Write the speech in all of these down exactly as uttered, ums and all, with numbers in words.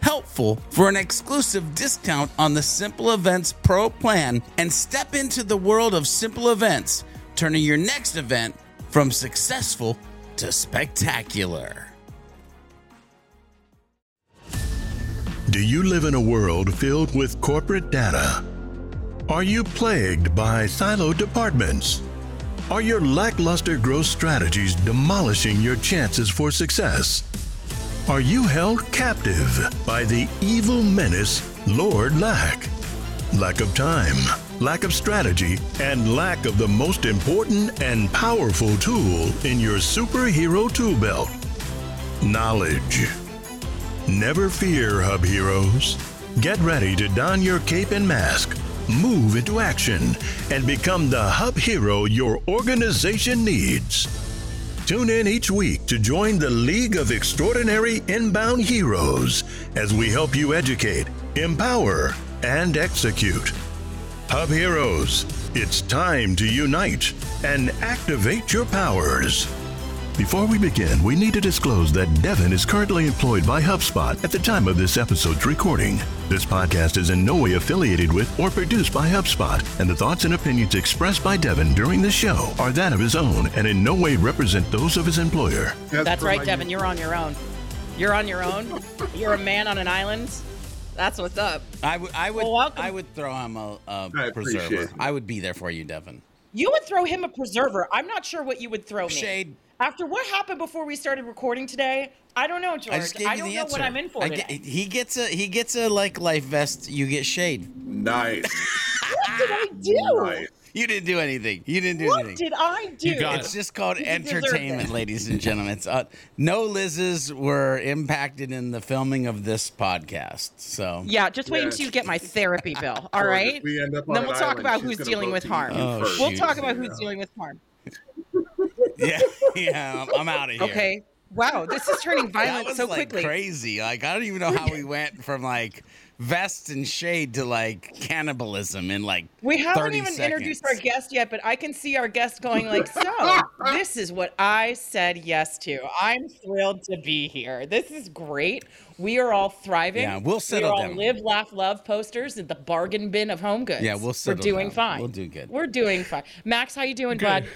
HELPFUL, for an exclusive discount on the Simple Events Pro plan and step into the world of Simple Events, turning your next event from successful to spectacular. Do you live in a world filled with corporate data? Are you plagued by siloed departments? Are your lackluster growth strategies demolishing your chances for success? Are you held captive by the evil menace, Lord Lack? Lack of time, lack of strategy, and lack of the most important and powerful tool in your superhero tool belt: knowledge. Never fear, Hub Heroes. Get ready to don your cape and mask, move into action, and become the Hub Hero your organization needs. Tune in each week to join the League of Extraordinary Inbound Heroes as we help you educate, empower, and execute. Hub Heroes, it's time to unite and activate your powers. Before we begin, we need to disclose that Devin is currently employed by HubSpot at the time of this episode's recording. This podcast is in no way affiliated with or produced by HubSpot, and the thoughts and opinions expressed by Devin during the show are that of his own and in no way represent those of his employer. That's, That's right, Devin. You're on your own. You're on your own. You're a man on an island. That's what's up. I, w- I would well, I would throw him a, a I preserver. I would be there for you, Devin. You would throw him a preserver. I'm not sure what you would throw me. Shade. After what happened before we started recording today, I don't know, George. I, just gave I don't you the know answer. What I'm in for. I get, he gets a he gets a like life vest. You get shade. Nice. What did I do? Nice. You didn't do anything. You didn't do what anything. What did I do? You got it's it. Just called you entertainment, ladies and gentlemen. It's, uh, no Liz's were impacted in the filming of this podcast. So yeah, just wait yeah. until you get my therapy bill. All right. We end up on then we'll talk, about who's, oh, we'll talk about who's dealing with harm. We'll talk about who's dealing with harm. Yeah, yeah, I'm out of here. Okay, wow, this is turning violent that was so like quickly. Crazy, like I don't even know how we went from like vests and shade to like cannibalism in like we haven't thirty even seconds. Introduced our guest yet, but I can see our guest going like, "So this is what I said yes to. I'm thrilled to be here. This is great. We are all thriving. Yeah, we'll settle down. We're all live, laugh, love posters at the bargain bin of Home Goods. Yeah, we'll settle. We're doing down. Fine. We'll do good. We're doing fine. Max, how you doing, good. Bud?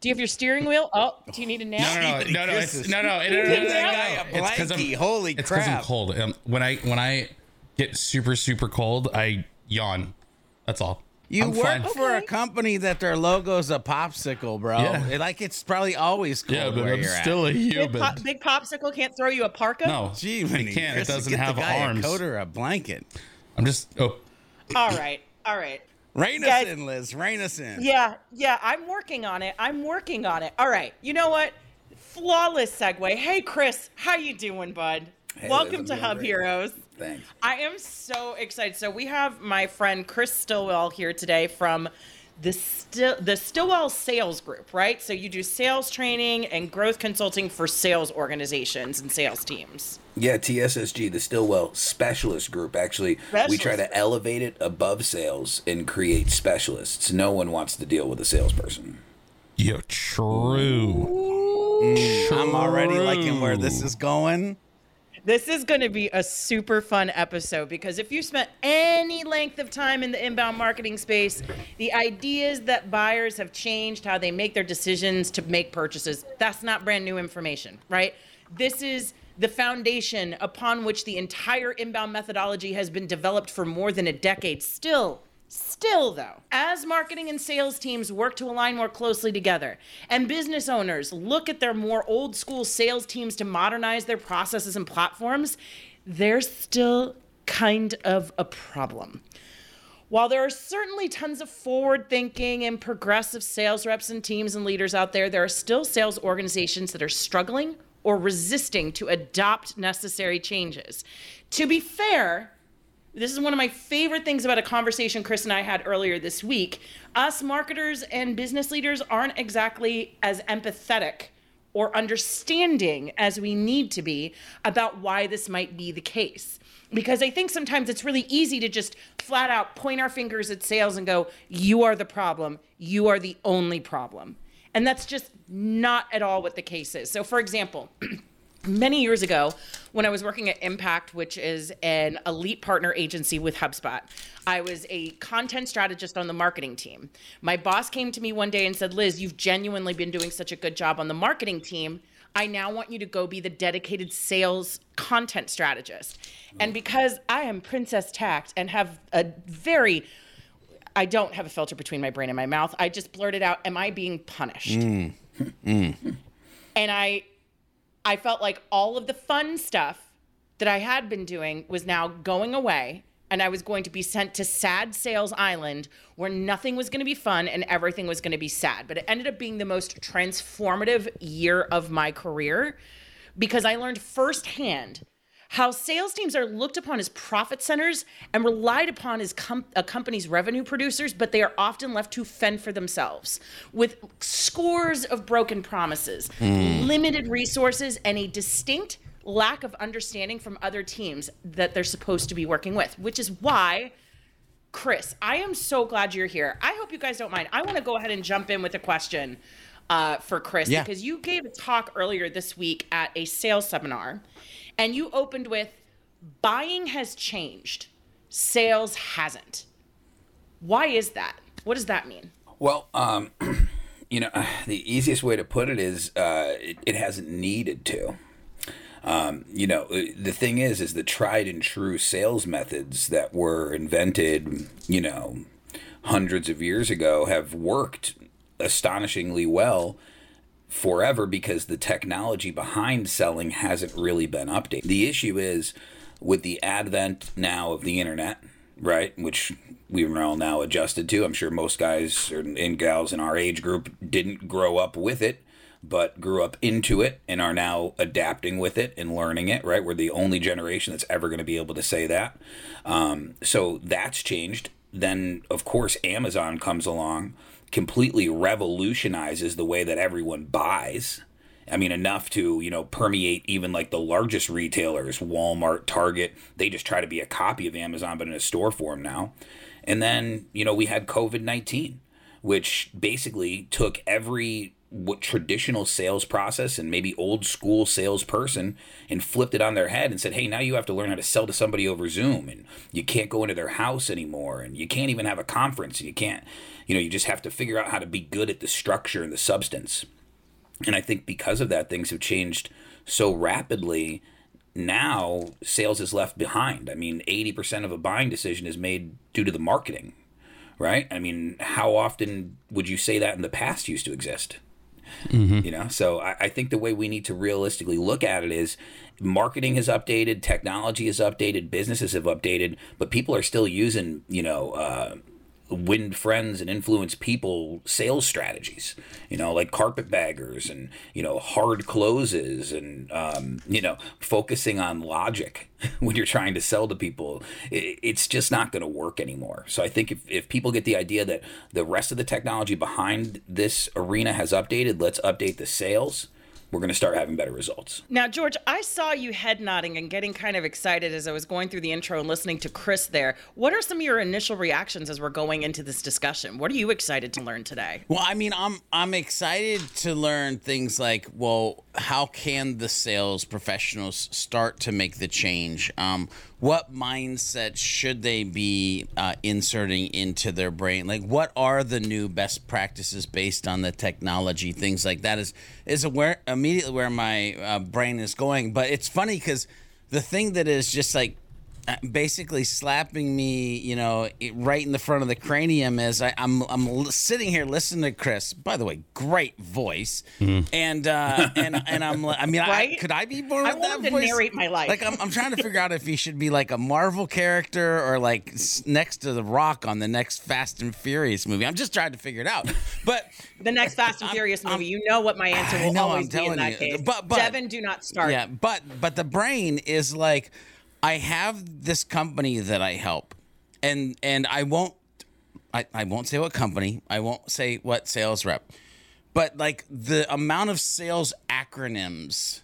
Do you have your steering wheel? Oh, do you need a nap? No, no, no, no, it's, no, no, it, it, it, it, it's because I'm holy crap. It's because I'm cold. Um, when I when I get super super cold, I yawn. That's all. You I'm work fine. For okay. a company that their logo's a popsicle, bro. Yeah. It, like it's probably always cold. Yeah, but where I'm you're still at. A human. Big, pop, big popsicle can't throw you a parka. No, gee, it can't. It doesn't have the guy arms. A coat or a blanket. I'm just. Oh. All right. All right. Rein us Guys, in, Liz. Rein us in. Yeah, yeah. I'm working on it. I'm working on it. All right. You know what? Flawless segue. Hey, Chris, how you doing, bud? Hey, Welcome Liz, to Hub Heroes. Well. Thanks. I am so excited. So we have my friend Chris Stilwell here today from the Stil- the Stilwell Sales Group, right? So you do sales training and growth consulting for sales organizations and sales teams. Yeah, T S S G, the Stilwell Specialist Group. Actually, Specialist we try to elevate it above sales and create specialists. No one wants to deal with a salesperson. Yeah, true. Mm, true. I'm already liking where this is going. This is going to be a super fun episode because if you spent any length of time in the inbound marketing space, the ideas that buyers have changed, how they make their decisions to make purchases, that's not brand new information, right? This is the foundation upon which the entire inbound methodology has been developed for more than a decade. Still, still though, as marketing and sales teams work to align more closely together and business owners look at their more old school sales teams to modernize their processes and platforms, there's still kind of a problem. While there are certainly tons of forward-thinking and progressive sales reps and teams and leaders out there, there are still sales organizations that are struggling or resisting to adopt necessary changes. To be fair, this is one of my favorite things about a conversation Chris and I had earlier this week. Us marketers and business leaders aren't exactly as empathetic or understanding as we need to be about why this might be the case. Because I think sometimes it's really easy to just flat out point our fingers at sales and go, you are the problem, you are the only problem. And that's just not at all what the case is. So for example, many years ago, when I was working at Impact, which is an elite partner agency with HubSpot, I was a content strategist on the marketing team. My boss came to me one day and said, Liz, you've genuinely been doing such a good job on the marketing team. I now want you to go be the dedicated sales content strategist. And because I am Princess Tact and have a very, I don't have a filter between my brain and my mouth, I just blurted out, am I being punished? Mm. Mm. And I... I felt like all of the fun stuff that I had been doing was now going away, and I was going to be sent to sad sales island where nothing was going to be fun and everything was going to be sad. But it ended up being the most transformative year of my career because I learned firsthand how sales teams are looked upon as profit centers and relied upon as com- a company's revenue producers, but they are often left to fend for themselves with scores of broken promises, mm. limited resources, and a distinct lack of understanding from other teams that they're supposed to be working with, which is why, Chris, I am so glad you're here. I hope you guys don't mind. I want to go ahead and jump in with a question uh, for Chris, yeah. because you gave a talk earlier this week at a sales seminar. And you opened with, buying has changed, sales hasn't. Why is that? What does that mean? Well, um, you know, the easiest way to put it is uh, it, it hasn't needed to. Um, you know, the thing is, is the tried and true sales methods that were invented, you know, hundreds of years ago have worked astonishingly well forever because the technology behind selling hasn't really been updated. The issue is with the advent now of the internet, right, which we've all now adjusted to. I'm sure most guys and gals in our age group didn't grow up with it, but grew up into it and are now adapting with it and learning it, right? We're the only generation that's ever going to be able to say that. Um, so that's changed. Then, of course, Amazon comes along, completely revolutionizes the way that everyone buys. I mean, enough to, you know, permeate even like the largest retailers, Walmart, Target. They just try to be a copy of Amazon, but in a store form now. And then, you know, we had covid nineteen, which basically took every what traditional sales process and maybe old school salesperson and flipped it on their head and said, hey, now you have to learn how to sell to somebody over Zoom, and you can't go into their house anymore, and you can't even have a conference, and you can't, you know, you just have to figure out how to be good at the structure and the substance. And I think because of that, things have changed so rapidly. Now sales is left behind. I mean, eighty percent of a buying decision is made due to the marketing, right? I mean, how often would you say that in the past used to exist? Mm-hmm. You know, so I, I think the way we need to realistically look at it is marketing has updated, technology has updated, businesses have updated, but people are still using, you know, uh, win friends and influence people sales strategies, you know, like carpetbaggers and, you know, hard closes and, um, you know, focusing on logic when you're trying to sell to people. It, it's just not going to work anymore. So I think if, if people get the idea that the rest of the technology behind this arena has updated, let's update the sales, we're going to start having better results. Now, George, I saw you head nodding and getting kind of excited as I was going through the intro and listening to Chris there. What are some of your initial reactions as we're going into this discussion? What are you excited to learn today? Well, I mean, I'm I'm excited to learn things like, well, how can the sales professionals start to make the change? Um, what mindset should they be uh, inserting into their brain? Like, what are the new best practices based on the technology? Things like that is is aware immediately where my uh, brain is going. But it's funny because the thing that is just like basically slapping me, you know, right in the front of the cranium is I, I'm I'm sitting here listening to Chris. By the way, great voice, mm. and uh, and and I'm I mean, right? I, could I be born I with that to voice? Narrate my life. Like I'm I'm trying to figure out if he should be like a Marvel character or like next to the Rock on the next Fast and Furious movie. I'm just trying to figure it out. But the next Fast and I'm, Furious movie, I'm, you know what my answer will know, always be in that you. Case. But, but, Devin, do not start. Yeah, but but the brain is like, I have this company that I help, and and I won't I, I won't say what company, I won't say what sales rep, but like the amount of sales acronyms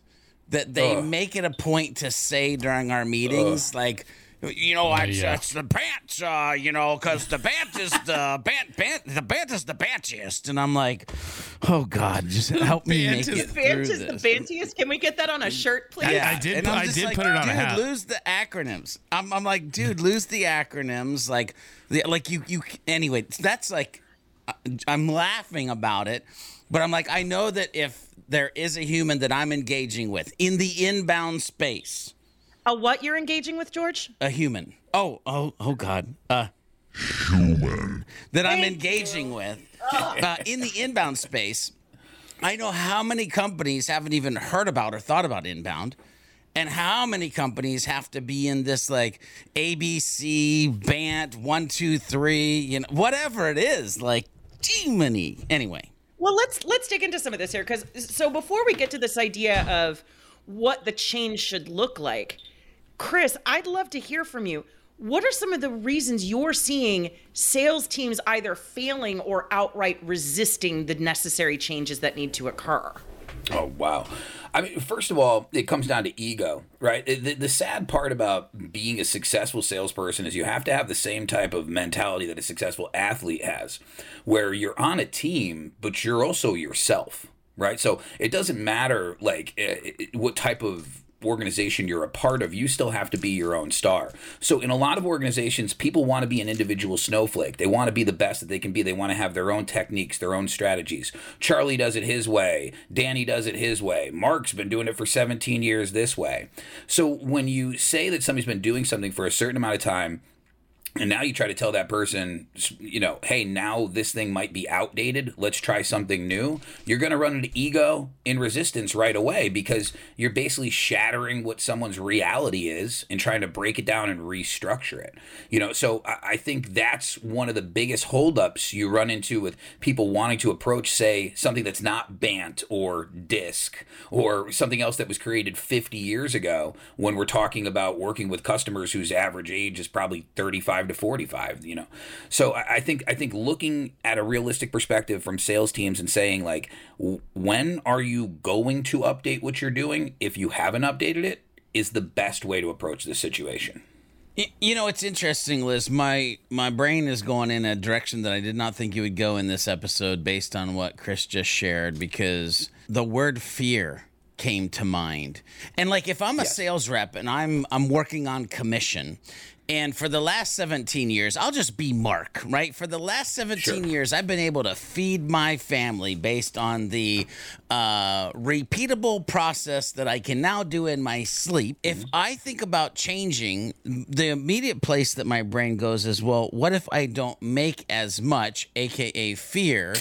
that they Ugh. make it a point to say during our meetings, Ugh. like, you know, I, yeah. it's the pants, uh, you know, because the pants is the pant, pant, the pants is the pantiest, and I'm like, oh God, just help me make it through this. The pants is the pantiest. Can we get that on a shirt, please? Yeah. I, I did. I did like, put it on a hat. Dude, lose the acronyms. I'm, I'm like, dude, lose the acronyms. Like, the, like you, you. Anyway, that's like, I'm laughing about it, but I'm like, I know that if there is a human that I'm engaging with in the inbound space. A what you're engaging with, George? A human. Oh, oh, oh, God. A human that Thank I'm engaging you. with uh, in the inbound space. I know how many companies haven't even heard about or thought about inbound, and how many companies have to be in this like A B C, BANT, one, two, three, you know, whatever it is. Like, gee, many. Anyway. Well, let's let's dig into some of this here, because so before we get to this idea of what the change should look like, Chris, I'd love to hear from you. What are some of the reasons you're seeing sales teams either failing or outright resisting the necessary changes that need to occur? Oh, wow. I mean, first of all, it comes down to ego, right? The, the sad part about being a successful salesperson is you have to have the same type of mentality that a successful athlete has, where you're on a team, but you're also yourself, right? So it doesn't matter like it, it, what type of organization you're a part of, you still have to be your own star. So in a lot of organizations, people want to be an individual snowflake. They want to be the best that they can be. They want to have their own techniques, their own strategies. Charlie does it his way. Danny does it his way. Mark's been doing it for seventeen years this way. So when you say that somebody's been doing something for a certain amount of time, and now you try to tell that person, you know, hey, now this thing might be outdated. Let's try something new. You're going to run into ego and resistance right away, because you're basically shattering what someone's reality is and trying to break it down and restructure it. You know, so I think that's one of the biggest holdups you run into with people wanting to approach, say, something that's not BANT or DISC or something else that was created fifty years ago, when we're talking about working with customers whose average age is probably thirty-five to forty-five, you know. So I think I think looking at a realistic perspective from sales teams and saying, like, when are you going to update what you're doing if you haven't updated it, is the best way to approach this situation. You know, it's interesting, Liz. My my brain is going in a direction that I did not think you would go in this episode based on what Chris just shared, because the word fear came to mind. And like, if I'm a yes. sales rep and I'm I'm working on commission, and for the last seventeen years, I'll just be Mark, right? For the last seventeen sure. years, I've been able to feed my family based on the uh, repeatable process that I can now do in my sleep. Mm-hmm. If I think about changing, the immediate place that my brain goes is, well, what if I don't make as much, A K A fear?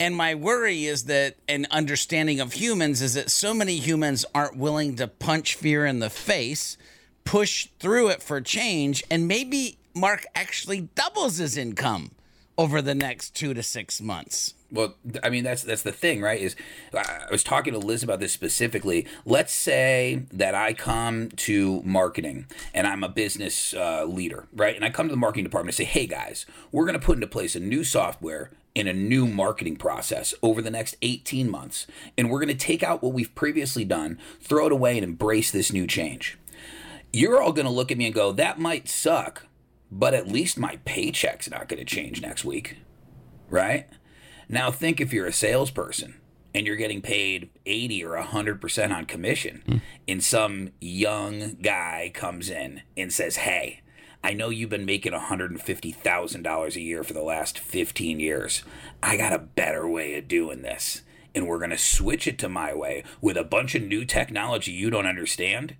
And my worry is that an understanding of humans is that so many humans aren't willing to punch fear in the face, push through it for change, and maybe Mark actually doubles his income over the next two to six months. Well, I mean, that's that's the thing, right? Is I was talking to Liz about this specifically. Let's say that I come to marketing and I'm a business uh, leader, right? And I come to the marketing department and say, hey, guys, we're going to put into place a new software in a new marketing process over the next eighteen months. And we're going to take out what we've previously done, throw it away, and embrace this new change. You're all going to look at me and go, that might suck, but at least my paycheck's not going to change next week, right? Now think if you're a salesperson and you're getting paid eighty or one hundred percent on commission, mm. and some young guy comes in and says, hey, I know you've been making one hundred fifty thousand dollars a year for the last fifteen years. I got a better way of doing this, and we're going to switch it to my way with a bunch of new technology you don't understand,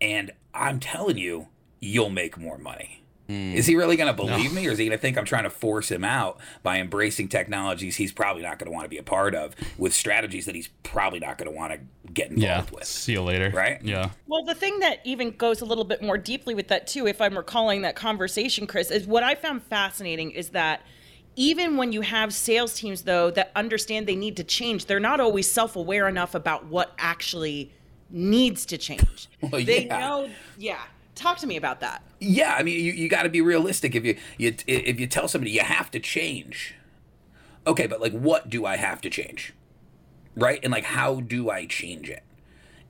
and I'm telling you, you'll make more money. Mm. Is he really going to believe no. me, or is he going to think I'm trying to force him out by embracing technologies he's probably not going to want to be a part of, with strategies that he's probably not going to want to get involved yeah. with? See you later. Right? Yeah. Well, the thing that even goes a little bit more deeply with that, too, if I'm recalling that conversation, Chris, is what I found fascinating is that even when you have sales teams, though, that understand they need to change, they're not always self-aware enough about what actually needs to change. Well, they yeah. know. Yeah. Talk to me about that. Yeah, I mean, you, you got to be realistic. If you, you if you tell somebody you have to change, okay, but like, what do I have to change, right? And like, how do I change it?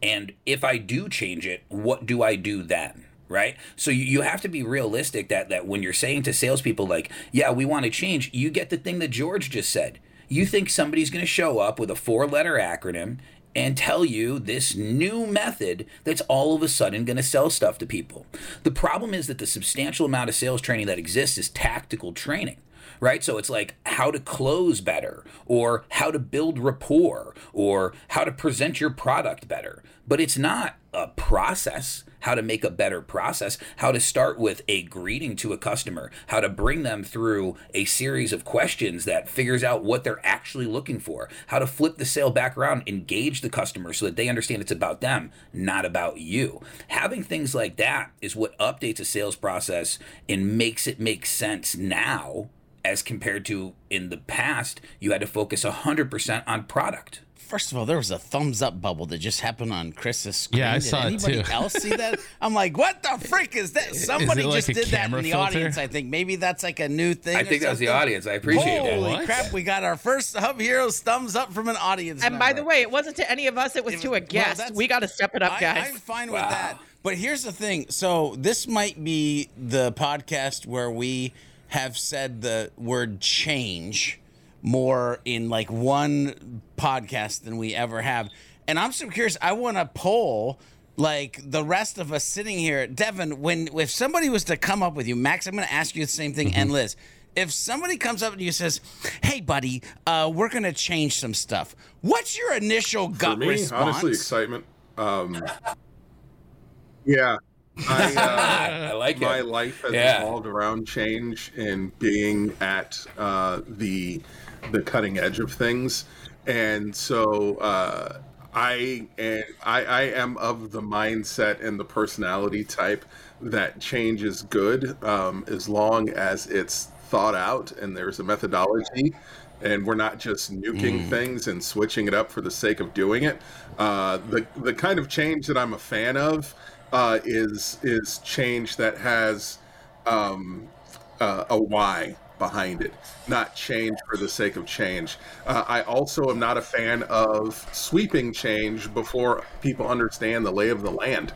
And if I do change it, what do I do then, right? So you, you have to be realistic that that when you're saying to salespeople like, yeah, we want to change, you get the thing that George just said. You think somebody's going to show up with a four-letter acronym and tell you this new method that's all of a sudden going to sell stuff to people. The problem is that the substantial amount of sales training that exists is tactical training, right? So it's like how to close better, or how to build rapport, or how to present your product better. But it's not a process, how to make a better process, how to start with a greeting to a customer, how to bring them through a series of questions that figures out what they're actually looking for, how to flip the sale back around, engage the customer so that they understand it's about them, not about you. Having things like that is what updates a sales process and makes it make sense now as compared to in the past, you had to focus one hundred percent on product. First of all, there was a thumbs up bubble that just happened on Chris's screen. Yeah, I did saw it too. Did anybody else see that? I'm like, what the freak is that? Somebody is like just did that in the filter? Audience, I think. Maybe that's like a new thing. I think that was the audience. I appreciate Holy it. Holy crap, what? We got our first Hub Heroes thumbs up from an audience And member. By the way, it wasn't to any of us. It was, it was to a guest. Well, we got to step it up, guys. I, I'm fine wow. with that. But here's the thing. So this might be the podcast where we have said the word change more in like one podcast than we ever have. And I'm so curious, I want to poll like the rest of us sitting here. Devin, when if somebody was to come up with you, Max, I'm going to ask you the same thing, mm-hmm. and Liz, if somebody comes up to you and says, hey, buddy, uh, we're going to change some stuff, what's your initial gut For me, response? Honestly, excitement. Um, yeah. I, uh, I like my it. Life has yeah. evolved around change and being at uh, the the cutting edge of things, and so uh, I, and I I am of the mindset and the personality type that change is good um, as long as it's thought out and there's a methodology. And we're not just nuking mm. things and switching it up for the sake of doing it. Uh, the the kind of change that I'm a fan of uh, is is change that has um, uh, a why behind it, not change for the sake of change. Uh, I also am not a fan of sweeping change before people understand the lay of the land.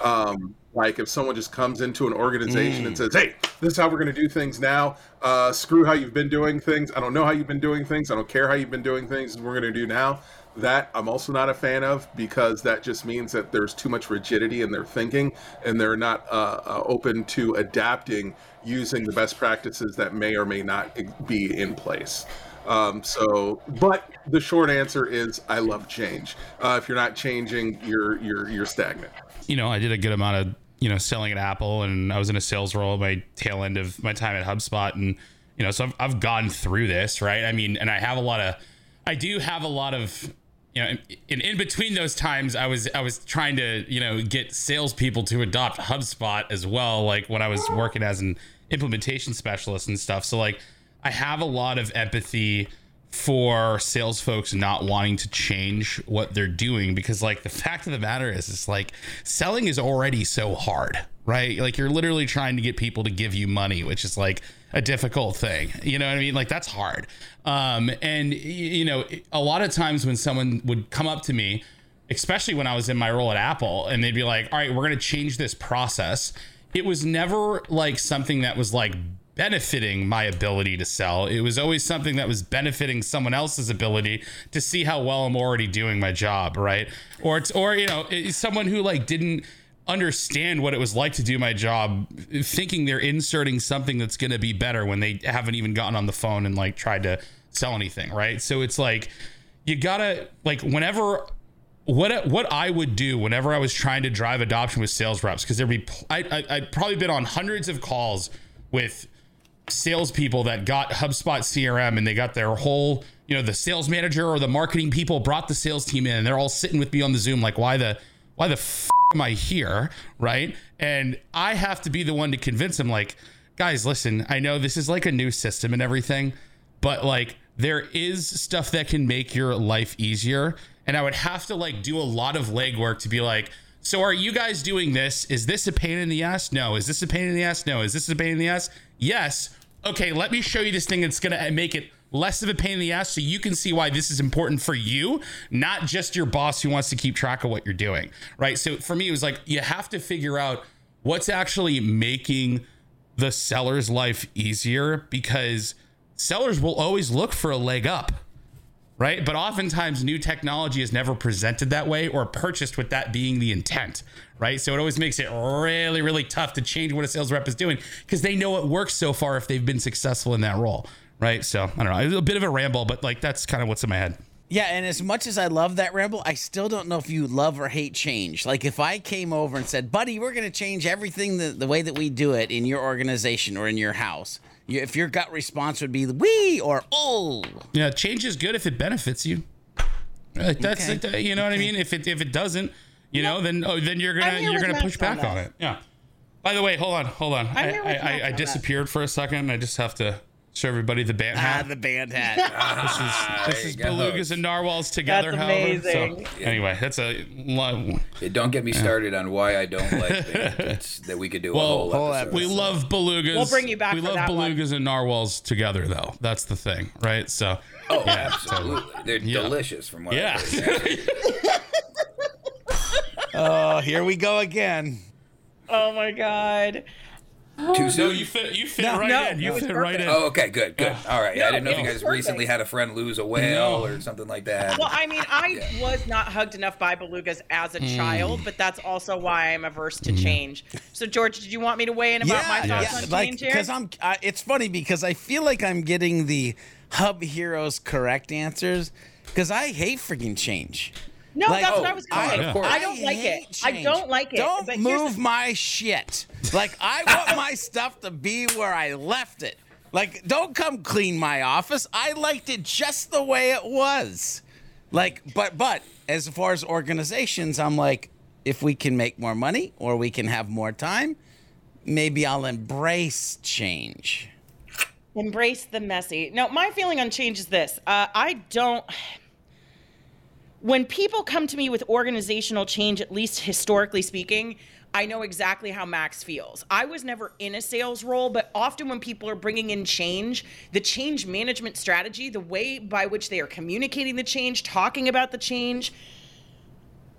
Um, Like if someone just comes into an organization mm. and says, hey, this is how we're going to do things now. Uh, screw how you've been doing things. I don't know how you've been doing things. I don't care how you've been doing things. We're going to do now. That I'm also not a fan of, because that just means that there's too much rigidity in their thinking and they're not uh, open to adapting using the best practices that may or may not be in place. Um, so, but the short answer is I love change. Uh, if you're not changing, you're, you're, you're stagnant. You know, I did a good amount of, you know, selling at Apple, and I was in a sales role my tail end of my time at HubSpot. And, you know, so I've, I've gone through this, right? I mean, and I have a lot of, I do have a lot of, you know, in, in between those times, I was, I was trying to, you know, get salespeople to adopt HubSpot as well. Like when I was working as an implementation specialist and stuff. So like, I have a lot of empathy for sales folks not wanting to change what they're doing, because like the fact of the matter is, it's like selling is already so hard, right? Like you're literally trying to get people to give you money, which is like a difficult thing. You know what I mean? Like that's hard. Um, and you know, a lot of times when someone would come up to me, especially when I was in my role at Apple, and they'd be like, all right, we're going to change this process. It was never like something that was like benefiting my ability to sell. It was always something that was benefiting someone else's ability to see how well I'm already doing my job, right? Or it's, or, you know, it's someone who like didn't understand what it was like to do my job, thinking they're inserting something that's going to be better when they haven't even gotten on the phone and like tried to sell anything, right? So it's like, you gotta like, whenever What what I would do whenever I was trying to drive adoption with sales reps, because there'd be I, I I'd probably been on hundreds of calls with salespeople that got HubSpot C R M and they got their whole, you know, the sales manager or the marketing people brought the sales team in and they're all sitting with me on the Zoom like, why the why the f- am I here, right? And I have to be the one to convince them like, guys, listen, I know this is like a new system and everything, but like there is stuff that can make your life easier. And I would have to like do a lot of legwork to be like, so are you guys doing this? Is this a pain in the ass? No. Is this a pain in the ass? No. Is this a pain in the ass? Yes. Okay. Let me show you this thing that's going to make it less of a pain in the ass so you can see why this is important for you, not just your boss who wants to keep track of what you're doing. Right. So for me, it was like, you have to figure out what's actually making the seller's life easier, because sellers will always look for a leg up. Right. But oftentimes new technology is never presented that way or purchased with that being the intent. Right. So it always makes it really, really tough to change what a sales rep is doing, because they know it works so far if they've been successful in that role. Right. So I don't know. It was a bit of a ramble, but like that's kind of what's in my head. Yeah. And as much as I love that ramble, I still don't know if you love or hate change. Like if I came over and said, buddy, we're going to change everything the, the way that we do it in your organization or in your house. If your gut response would be "we" or "oh," yeah, change is good if it benefits you. Like that's okay. like, you know okay. what I mean. If it if it doesn't, you yeah. know, then oh, then you're gonna you're gonna Max push back on, on it. Yeah. By the way, hold on, hold on. I I, I, I disappeared that. for a second. I just have to show everybody the band hat. Ah, the band hat. This is, this is belugas and narwhals together. That's amazing. However, so anyway, that's a long. Hey, don't get me started on why I don't like bandits, that we could do well, a whole, whole episode. We love belugas. We'll bring you back. We for love that belugas one. And narwhals together, though. That's the thing, right? So. Oh, yeah, absolutely! So, they're yeah. delicious, from what yeah. I've heard. Oh, here we go again. Oh my God. Too soon? No, you fit, you fit no, right no, in. You fit perfect. right in. Oh, okay, good, good. All right. No, I didn't know if you guys perfect. recently had a friend lose a whale no. or something like that. Well, I mean, I yeah. was not hugged enough by belugas as a mm. child, but that's also why I'm averse to mm. change. So, George, did you want me to weigh in about yeah, my thoughts yeah. on like, change here? Because I'm, uh, it's funny because I feel like I'm getting the Hub Heroes correct answers, because I hate freaking change. No, like, that's oh, what I was going to say. I don't like it. Change. I don't like it. Don't but move the- my shit. Like, I want my stuff to be where I left it. Like, don't come clean my office. I liked it just the way it was. Like, but, but as far as organizations, I'm like, if we can make more money or we can have more time, maybe I'll embrace change. Embrace the messy. No, my feeling on change is this. Uh, I don't... When people come to me with organizational change, at least historically speaking, I know exactly how Max feels. I was never in a sales role, but often when people are bringing in change, the change management strategy, the way by which they are communicating the change, talking about the change,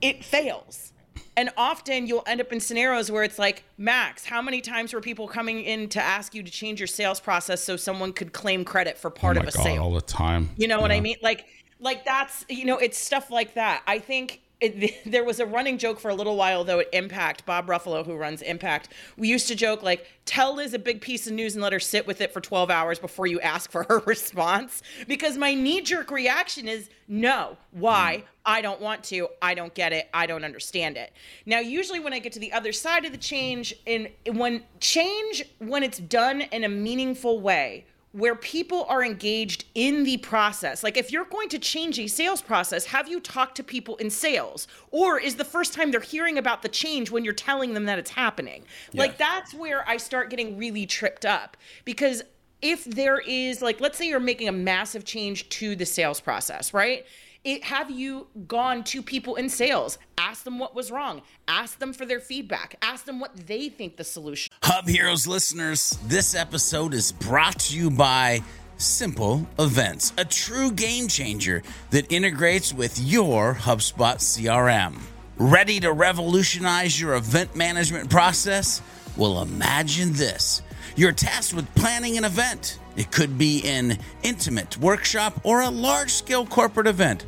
it fails. And often you'll end up in scenarios where it's like, Max, how many times were people coming in to ask you to change your sales process so someone could claim credit for part oh my of a God, sale? All the time. You know yeah. what I mean? Like. Like that's, you know, it's stuff like that. I think it, there was a running joke for a little while, though, at Impact. Bob Ruffalo, who runs Impact, we used to joke, like, tell Liz a big piece of news and let her sit with it for twelve hours before you ask for her response. Because my knee-jerk reaction is, no. Why? Mm. I don't want to. I don't get it. I don't understand it. Now, usually when I get to the other side of the change, and when change, when it's done in a meaningful way, where people are engaged in the process. Like if you're going to change a sales process, have you talked to people in sales? Or is the first time they're hearing about the change when you're telling them that it's happening? Yes. Like that's where I start getting really tripped up, because if there is, like, let's say you're making a massive change to the sales process, right? It, have you gone to people in sales? Ask them what was wrong. Ask them for their feedback. Ask them what they think the solution. Hub Heroes listeners, this episode is brought to you by Simple Events, a true game changer that integrates with your HubSpot C R M. Ready to revolutionize your event management process? Well, imagine this. You're tasked with planning an event. It could be an intimate workshop or a large-scale corporate event.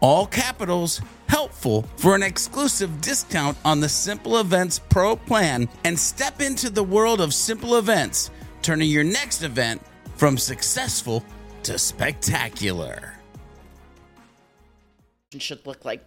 all capitals, HELPFUL, for an exclusive discount on the Simple Events Pro plan and step into the world of Simple Events, turning your next event from successful to spectacular. Should look like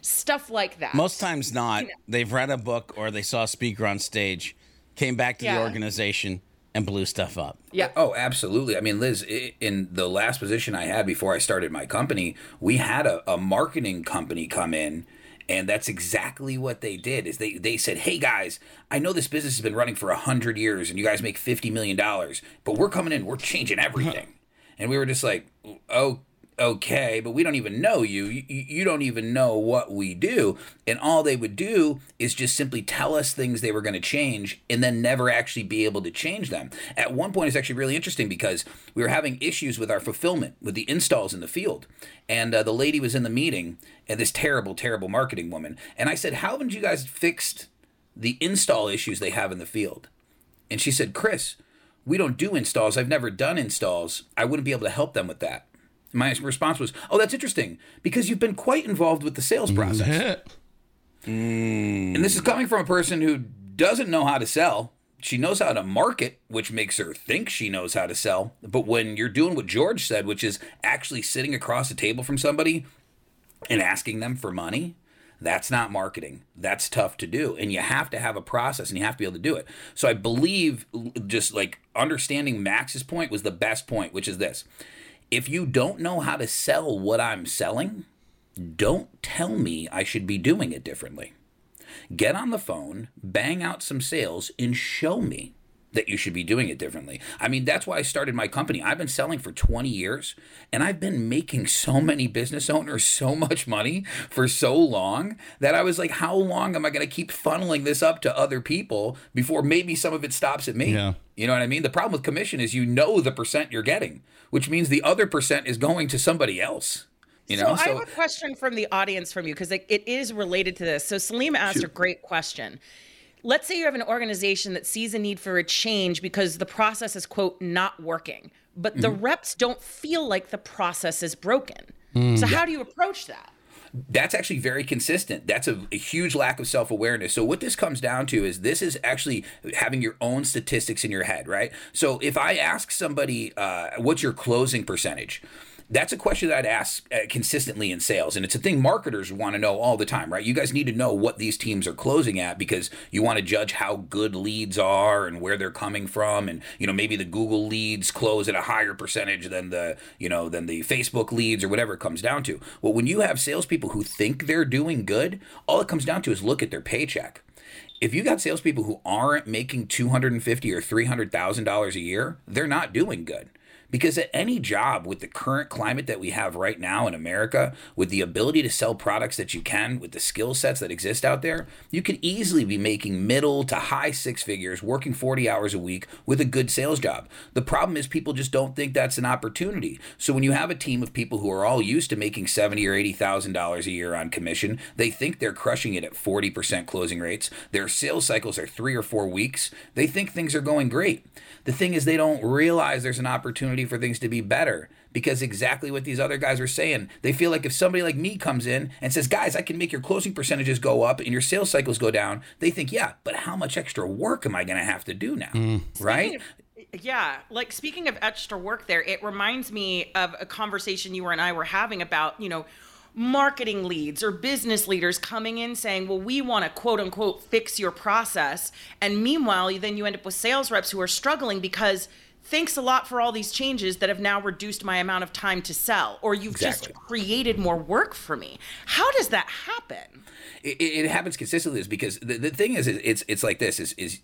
stuff like that. Most times not. You know. They've read a book or they saw a speaker on stage, came back to yeah. the organization, and blew stuff up. Yeah. Oh, absolutely. I mean, Liz, in the last position I had before I started my company, we had a, a marketing company come in, and that's exactly what they did. Is they, they said, hey, guys, I know this business has been running for one hundred years, and you guys make fifty million dollars, but we're coming in. We're changing everything. And we were just like, oh, okay, but we don't even know you. you. You don't even know what we do. And all they would do is just simply tell us things they were going to change and then never actually be able to change them. At one point, it's actually really interesting because we were having issues with our fulfillment, with the installs in the field. And uh, the lady was in the meeting, and this terrible, terrible marketing woman. And I said, how haven't you guys fixed the install issues they have in the field? And she said, Chris, we don't do installs. I've never done installs. I wouldn't be able to help them with that. My response was, oh, that's interesting, because you've been quite involved with the sales process. Mm. And this is coming from a person who doesn't know how to sell. She knows how to market, which makes her think she knows how to sell. But when you're doing what George said, which is actually sitting across the table from somebody and asking them for money, that's not marketing. That's tough to do. And you have to have a process and you have to be able to do it. So I believe just like understanding Max's point was the best point, which is this. If you don't know how to sell what I'm selling, don't tell me I should be doing it differently. Get on the phone, bang out some sales, and show me that you should be doing it differently. I mean, that's why I started my company. I've been selling for twenty years, and I've been making so many business owners so much money for so long that I was like, how long am I going to keep funneling this up to other people before maybe some of it stops at me? Yeah. You know what I mean? The problem with commission is you know the percent you're getting, which means the other percent is going to somebody else. You know, so, so I have a question from the audience from you because it, it is related to this. So Salim asked shoot. a great question. Let's say you have an organization that sees a need for a change because the process is, quote, not working, but the mm-hmm. reps don't feel like the process is broken. Mm. So how do you approach that? That's actually very consistent. That's a, a huge lack of self-awareness. So what this comes down to is this is actually having your own statistics in your head, right? So if I ask somebody, uh, what's your closing percentage? That's a question that I'd ask uh, consistently in sales. And it's a thing marketers want to know all the time, right? You guys need to know what these teams are closing at because you want to judge how good leads are and where they're coming from. And, you know, maybe the Google leads close at a higher percentage than the, you know, than the Facebook leads or whatever it comes down to. Well, when you have salespeople who think they're doing good, all it comes down to is look at their paycheck. If you got salespeople who aren't making two hundred fifty or three hundred thousand dollars a year, they're not doing good. Because at any job with the current climate that we have right now in America, with the ability to sell products that you can, with the skill sets that exist out there, you can easily be making middle to high six figures, working forty hours a week with a good sales job. The problem is people just don't think that's an opportunity. So when you have a team of people who are all used to making seventy or eighty thousand dollars a year on commission, they think they're crushing it at forty percent closing rates. Their sales cycles are three or four weeks. They think things are going great. The thing is, they don't realize there's an opportunity for things to be better, because exactly what these other guys were saying, they feel like if somebody like me comes in and says, guys, I can make your closing percentages go up and your sales cycles go down, they think, yeah, but how much extra work am I going to have to do now? Mm. Right? Yeah. Like, speaking of extra work there, it reminds me of a conversation you and I were having about, you know, marketing leads or business leaders coming in saying, well, we want to quote unquote fix your process. And meanwhile, then you end up with sales reps who are struggling because thanks a lot for all these changes that have now reduced my amount of time to sell, or you've exactly. just created more work for me. How does that happen? It, it happens consistently, is because the, the thing is, it's it's like this is is.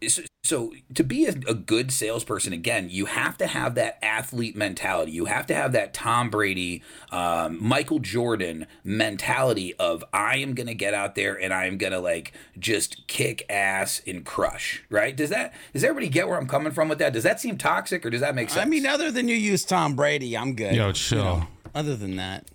is So to be a, a good salesperson, again, you have to have that athlete mentality. You have to have that Tom Brady, um, Michael Jordan mentality of, I am going to get out there and I am going to like just kick ass and crush, right? Does that, does everybody get where I'm coming from with that? Does that seem toxic or does that make sense? I mean, other than you use Tom Brady, I'm good. Yo, chill. You know, other than that.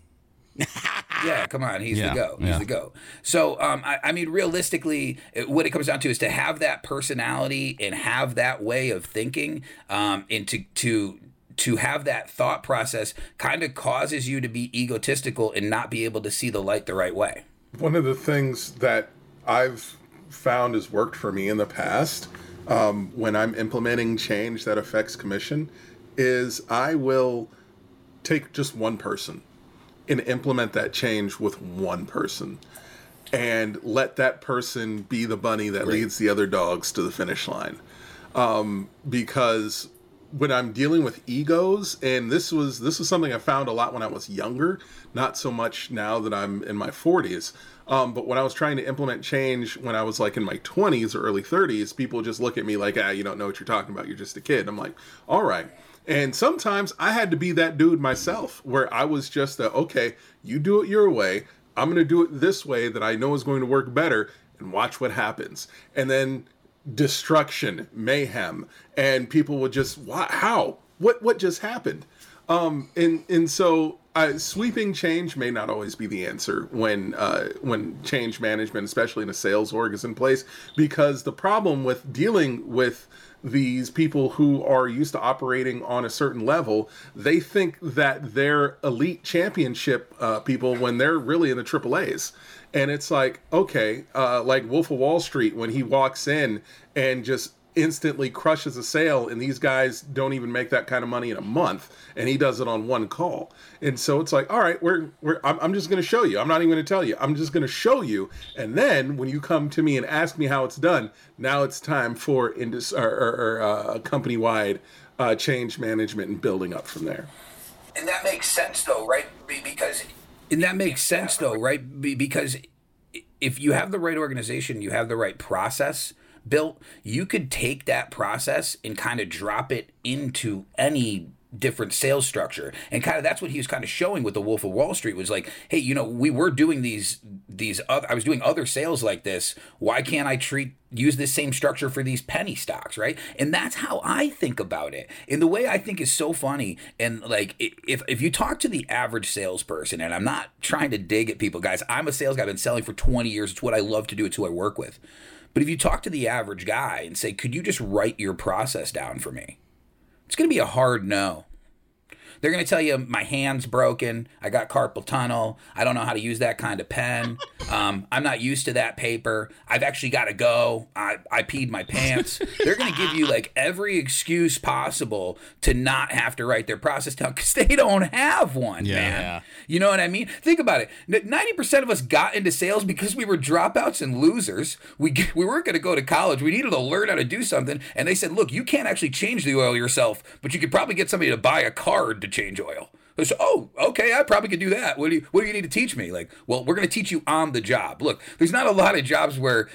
Yeah, come on. He's yeah, the go. He's yeah. the go. So, um, I, I mean, realistically, it, what it comes down to is to have that personality and have that way of thinking, um, and to to to have that thought process kind of causes you to be egotistical and not be able to see the light the right way. One of the things that I've found has worked for me in the past, um, when I'm implementing change that affects commission, is I will take just one person and implement that change with one person and let that person be the bunny that Great. leads the other dogs to the finish line. Um, because when I'm dealing with egos, and this was this was something I found a lot when I was younger, not so much now that I'm in my forties, um, but when I was trying to implement change when I was like in my twenties or early thirties, people just look at me like, ah, you don't know what you're talking about, you're just a kid. I'm like, all right. And sometimes I had to be that dude myself, where I was just a, okay, you do it your way. I'm going to do it this way that I know is going to work better, and watch what happens. And then destruction, mayhem, and people would just, wow, how, what, what just happened? Um, and, and so uh, sweeping change may not always be the answer when, uh, when change management, especially in a sales org, is in place, because the problem with dealing with these people who are used to operating on a certain level, they think that they're elite championship uh, people when they're really in the triple A's. And it's like, okay, uh, like Wolf of Wall Street, when he walks in and just instantly crushes a sale, and these guys don't even make that kind of money in a month, and he does it on one call. And so it's like, all right, we're we're I'm, I'm just going to show you. I'm not even going to tell you. I'm just going to show you. And then when you come to me and ask me how it's done, now it's time for indus- or, or, or uh, company-wide uh, change management and building up from there. And that makes sense, though, right? Because and that makes sense, though, right? Because if you have the right organization, you have the right process built, you could take that process and kind of drop it into any different sales structure. And kind of that's what he was kind of showing with the Wolf of Wall Street, was like, hey, you know, we were doing these, these other, I was doing other sales like this. Why can't I treat use this same structure for these penny stocks, right? And that's how I think about it. And the way I think is so funny. And like, if if you talk to the average salesperson, and I'm not trying to dig at people, guys, I'm a sales guy, I've been selling for twenty years. It's what I love to do. It's who I work with. But if you talk to the average guy and say, could you just write your process down for me? It's going to be a hard no. They're going to tell you, my hand's broken, I got carpal tunnel, I don't know how to use that kind of pen, um, I'm not used to that paper, I've actually got to go, I, I peed my pants. They're going to give you like every excuse possible to not have to write their process down, because they don't have one, yeah, man. Yeah. You know what I mean? Think about it. ninety percent of us got into sales because we were dropouts and losers. We, we weren't going to go to college. We needed to learn how to do something. And they said, look, you can't actually change the oil yourself, but you could probably get somebody to buy a card to change oil. I said, oh, okay, I probably could do that. What do you, what do you need to teach me? Like, well, we're going to teach you on the job. Look, there's not a lot of jobs where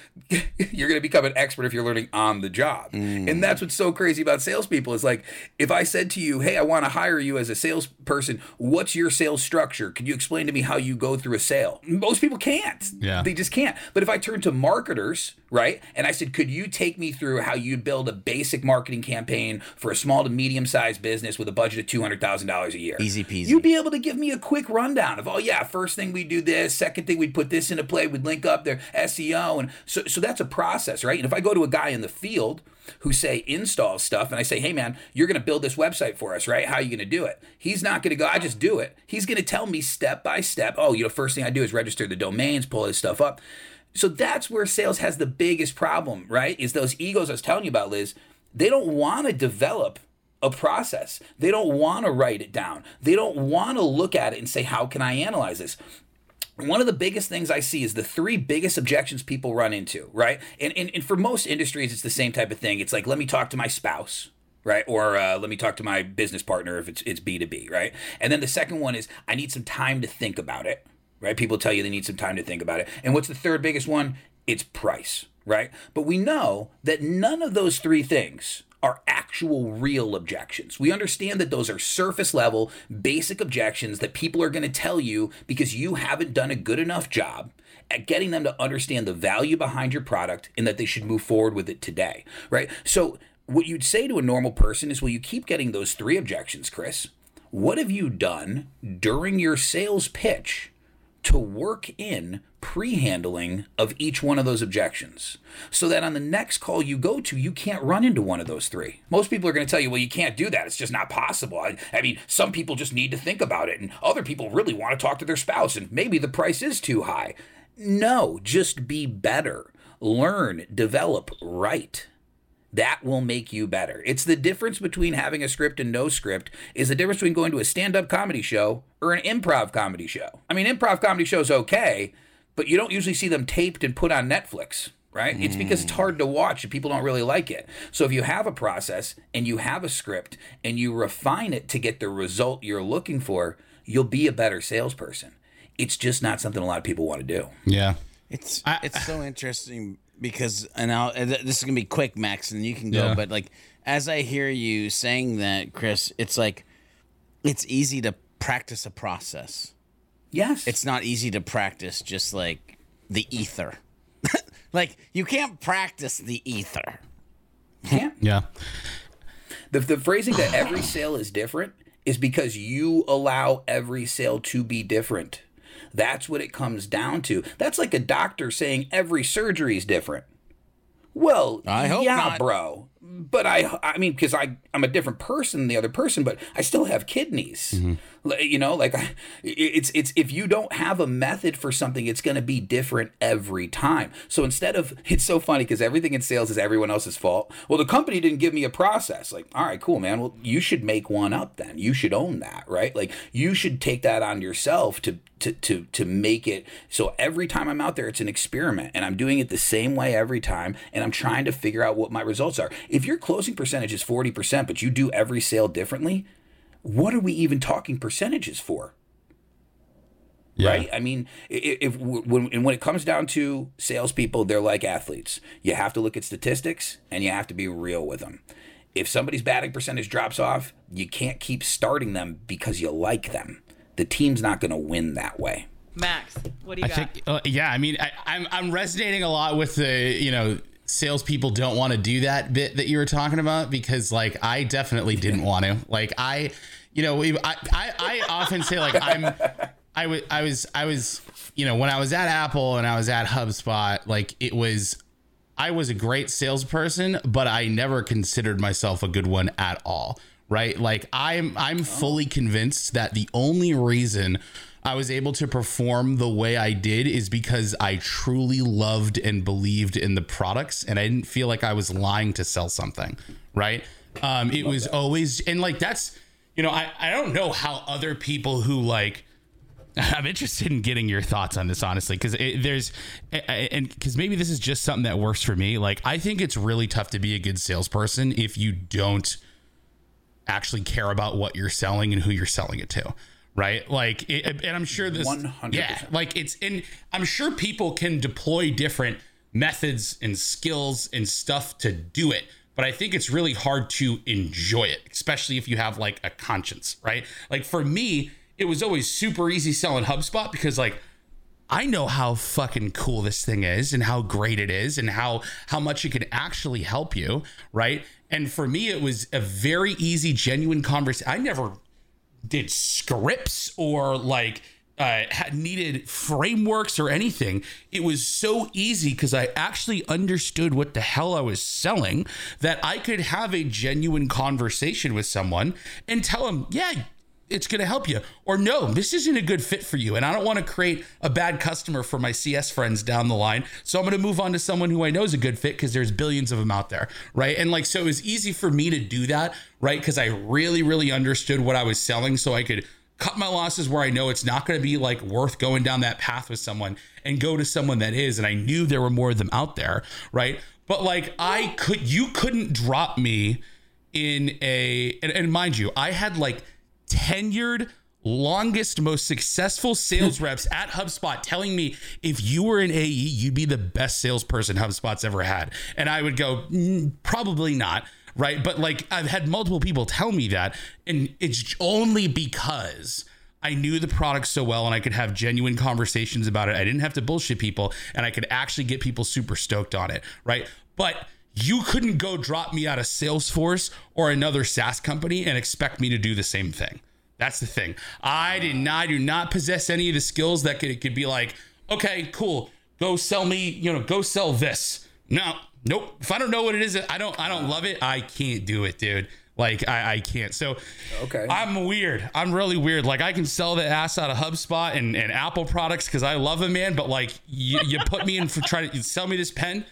you're going to become an expert if you're learning on the job. Mm. And that's what's so crazy about salespeople is like, if I said to you, hey, I want to hire you as a salesperson, what's your sales structure? Can you explain to me how you go through a sale? Most people can't. Yeah. They just can't. But if I turn to marketers, right, and I said, could you take me through how you build a basic marketing campaign for a small to medium-sized business with a budget of two hundred thousand dollars a year? Easy peasy. You'd be able to give me a quick rundown of, oh, yeah, first thing we do this, second thing we'd put this into play, we'd link up their S E O. And so, so that's a process, right? And if I go to a guy in the field who say install stuff and I say, hey, man, you're going to build this website for us, right? How are you going to do it? He's not going to go, I just do it. He's going to tell me step by step, oh, you know, first thing I do is register the domains, pull this stuff up. So that's where sales has the biggest problem, right? Is those egos I was telling you about, Liz, they don't want to develop a process. They don't want to write it down. They don't want to look at it and say, how can I analyze this? One of the biggest things I see is the three biggest objections people run into, right? And, and, and for most industries, it's the same type of thing. It's like, let me talk to my spouse, right? Or uh, let me talk to my business partner if it's it's B two B, right? And then the second one is, I need some time to think about it. Right? People tell you they need some time to think about it. And what's the third biggest one? It's price, right? But we know that none of those three things are actual real objections. We understand that those are surface level, basic objections that people are going to tell you because you haven't done a good enough job at getting them to understand the value behind your product and that they should move forward with it today, right? So what you'd say to a normal person is, well, you keep getting those three objections, Chris. What have you done during your sales pitch to work in pre-handling of each one of those objections so that on the next call you go to, you can't run into one of those three? Most people are going to tell you, well, you can't do that. It's just not possible. I, I mean, some people just need to think about it, and other people really want to talk to their spouse, and maybe the price is too high. No, just be better. Learn, develop, write. That will make you better. It's the difference between having a script and no script is the difference between going to a stand-up comedy show or an improv comedy show. I mean, improv comedy show's okay, but you don't usually see them taped and put on Netflix, right? Mm. It's because it's hard to watch and people don't really like it. So if you have a process and you have a script and you refine it to get the result you're looking for, you'll be a better salesperson. It's just not something a lot of people want to do. Yeah. It's I, it's I, so interesting. Because, and I'll, this is going to be quick, Max, and you can go, yeah. But like, as I hear you saying that, Chris, it's like, it's easy to practice a process. Yes. It's not easy to practice just like the ether. Like, you can't practice the ether. Yeah. Yeah. The, the phrasing that every sale is different is because you allow every sale to be different. That's what it comes down to. That's like a doctor saying every surgery is different. Well, I hope yeah, not. bro. But I, I mean, because I, I'm a different person than the other person, but I still have kidneys. Mm-hmm. You know, like I, it's, it's, if you don't have a method for something, it's going to be different every time. So instead of, it's so funny because everything in sales is everyone else's fault. Well, the company didn't give me a process. Like, all right, cool, man. Well, you should make one up then. You should own that, right? Like you should take that on yourself to, to, to, to make it. So every time I'm out there, it's an experiment and I'm doing it the same way every time. And I'm trying to figure out what my results are. If your closing percentage is forty percent, but you do every sale differently, what are we even talking percentages for? Yeah. Right? I mean, if, if when and when it comes down to salespeople, they're like athletes. You have to look at statistics and you have to be real with them. If somebody's batting percentage drops off, you can't keep starting them because you like them. The team's not going to win that way. Max, what do you I got? Think, uh, yeah, I mean, I, I'm I'm resonating a lot with the, you know, salespeople don't want to do that bit that you were talking about, because like I definitely didn't want to. Like I, you know, I I, I often say like I'm I was I was I was you know, when I was at Apple and I was at HubSpot, like it was I was a great salesperson, but I never considered myself a good one at all. Right? Like I'm I'm fully convinced that the only reason I was able to perform the way I did is because I truly loved and believed in the products, and I didn't feel like I was lying to sell something, right? Um, it was that. always, and like that's, you know, I, I don't know how other people who like, I'm interested in getting your thoughts on this, honestly, because there's, and because maybe this is just something that works for me. Like, I think it's really tough to be a good salesperson if you don't actually care about what you're selling and who you're selling it to. Right. Like, it, and I'm sure this, one hundred percent yeah, like it's in, I'm sure people can deploy different methods and skills and stuff to do it. But I think it's really hard to enjoy it, especially if you have like a conscience. Right. Like for me, it was always super easy selling HubSpot because like, I know how fucking cool this thing is and how great it is and how, how much it can actually help you. Right. And for me, it was a very easy, genuine conversation. I never did scripts or like uh, needed frameworks or anything. It was so easy because I actually understood what the hell I was selling that I could have a genuine conversation with someone and tell them, yeah, it's going to help you, or no, this isn't a good fit for you. And I don't want to create a bad customer for my C S friends down the line. So I'm going to move on to someone who I know is a good fit because there's billions of them out there. Right. And like, so it was easy for me to do that. Right. Because I really, really understood what I was selling. So I could cut my losses where I know it's not going to be like worth going down that path with someone and go to someone that is. And I knew there were more of them out there. Right. But like I could, you couldn't drop me in a, and, and mind you, I had like tenured, longest, most successful sales reps at HubSpot telling me if you were an A E, you'd be the best salesperson HubSpot's ever had. And I would go, mm, probably not. Right. But like I've had multiple people tell me that. And it's only because I knew the product so well and I could have genuine conversations about it. I didn't have to bullshit people and I could actually get people super stoked on it. Right. But you couldn't go drop me out of Salesforce or another SaaS company and expect me to do the same thing. That's the thing. I did not, I do not possess any of the skills that could, it could be like, okay, cool. Go sell me, you know, go sell this. No, nope. If I don't know what it is, I don't, I don't love it. I can't do it, dude. Like I, I can't. So okay. I'm weird. I'm really weird. Like I can sell the ass out of HubSpot and, and Apple products because I love them, man. But like you, you put me in for trying to sell me this pen.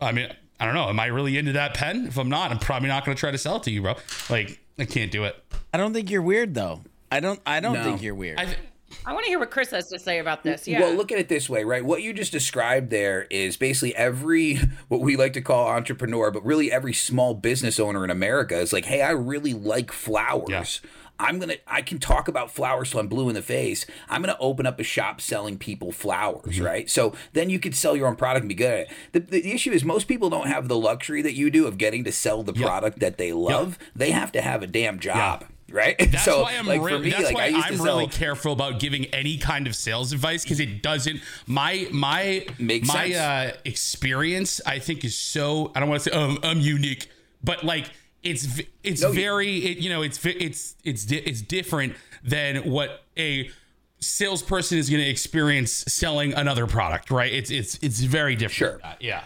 I mean, I don't know. Am I really into that pen? If I'm not, I'm probably not going to try to sell it to you, bro. Like, I can't do it. I don't think you're weird, though. I don't. I don't no. think you're weird. I, th- I want to hear what Chris has to say about this. Yeah. Well, look at it this way, right? What you just described there is basically every what we like to call entrepreneur, but really every small business owner in America is like, hey, I really like flowers. Yeah. I'm going to, I can talk about flowers till I'm blue in the face. I'm going to open up a shop selling people flowers, mm-hmm. right? So then you could sell your own product and be good at it. The, the, the issue is most people don't have the luxury that you do of getting to sell the yep. product that they love. Yep. They have to have a damn job. Yep. Right. That's so, why I'm, like, really, me, that's like, why I used I'm to really careful about giving any kind of sales advice because it doesn't. My my Makes my sense. Uh, experience, I think, is so. I don't want to say um, I'm unique, but like. It's it's no, very it, you know it's it's it's di- it's different than what a salesperson is going to experience selling another product, right? It's it's it's very different. Sure. Uh, yeah.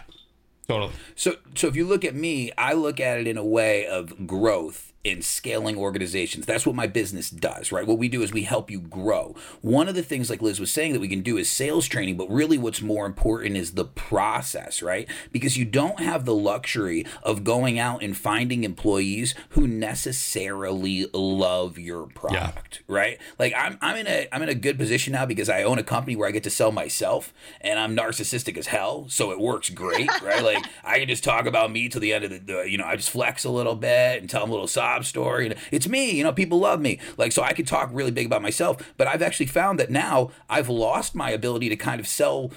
Totally. So so if you look at me, I look at it in a way of growth in scaling organizations. That's what my business does, right? What we do is we help you grow. One of the things, like Liz was saying, that we can do is sales training, but really what's more important is the process, right? Because you don't have the luxury of going out and finding employees who necessarily love your product, yeah. right? Like I'm I'm in a I'm in a good position now because I own a company where I get to sell myself and I'm narcissistic as hell, so it works great, right? Like I can just talk about me till the end of the, the you know, I just flex a little bit and tell them a little sob story. And it's me, you know, people love me. Like, so I could talk really big about myself, but I've actually found that now I've lost my ability to kind of sell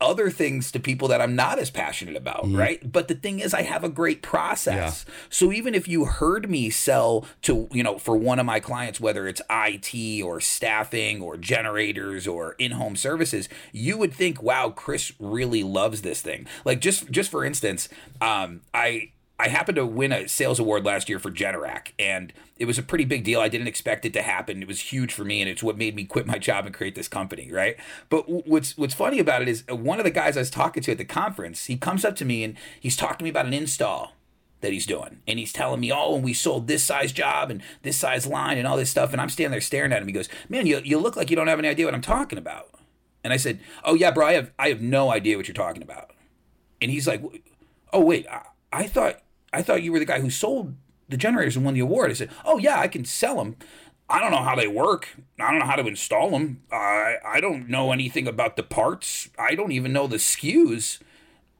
other things to people that I'm not as passionate about, mm-hmm. right? But the thing is, I have a great process. Yeah. So even if you heard me sell to, you know, for one of my clients, whether it's I T or staffing or generators or in-home services, you would think, wow, Chris really loves this thing. Like just, just for instance, um, I, I happened to win a sales award last year for Generac, and it was a pretty big deal. I didn't expect it to happen. It was huge for me, and it's what made me quit my job and create this company, right? But what's what's funny about it is one of the guys I was talking to at the conference, he comes up to me, and he's talking to me about an install that he's doing. And he's telling me, oh, and we sold this size job and this size line and all this stuff. And I'm standing there staring at him. He goes, man, you you look like you don't have any idea what I'm talking about. And I said, oh, yeah, bro, I have, I have no idea what you're talking about. And he's like, oh, wait, I, I thought I thought you were the guy who sold the generators and won the award. I said, oh, yeah, I can sell them. I don't know how they work. I don't know how to install them. I, I don't know anything about the parts. I don't even know the S K Us.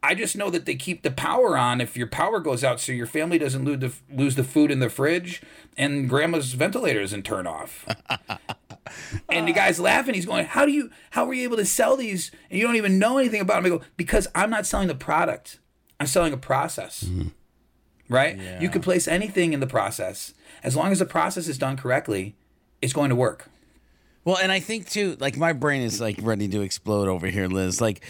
I just know that they keep the power on if your power goes out, so your family doesn't lose the, lose the food in the fridge and grandma's ventilator doesn't turn off. And the guy's laughing. He's going, how do you, how were you able to sell these? And you don't even know anything about them. I go, because I'm not selling the product. I'm selling a process, mm-hmm. right? Yeah. You could place anything in the process. As long as the process is done correctly, it's going to work. Well, and I think too, like my brain is like ready to explode over here, Liz. Like,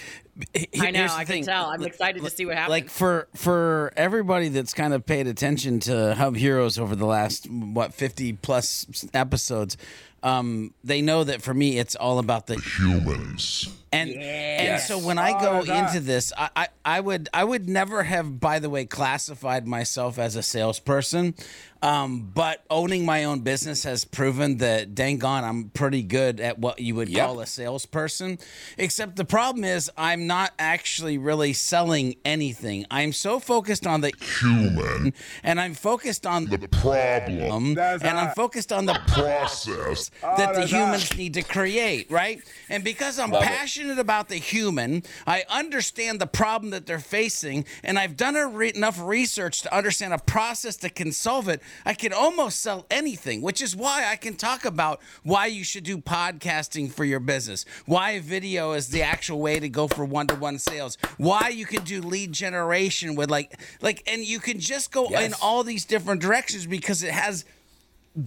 I know, I can tell. I'm excited to see what happens. Like for for everybody that's kind of paid attention to Hub Heroes over the last what fifty plus episodes, um, they know that for me it's all about the humans. And yes. and so when I go oh, into this, I, I, I would I would never have, by the way, classified myself as a salesperson. Um, but owning my own business has proven that, dang on, I'm pretty good at what you would yep. call a salesperson. Except the problem is I'm not actually really selling anything. I'm so focused on the human, and I'm focused on the, the problem, that's and hot. I'm focused on the process oh, that the humans hot. need to create, right? And because I'm Love passionate. It. about the human, I understand the problem that they're facing, and I've done a re- enough research to understand a process that can solve it. I can almost sell anything, which is why I can talk about why you should do podcasting for your business, why video is the actual way to go for one-to-one sales, why you can do lead generation with like like and you can just go yes. in all these different directions, because it has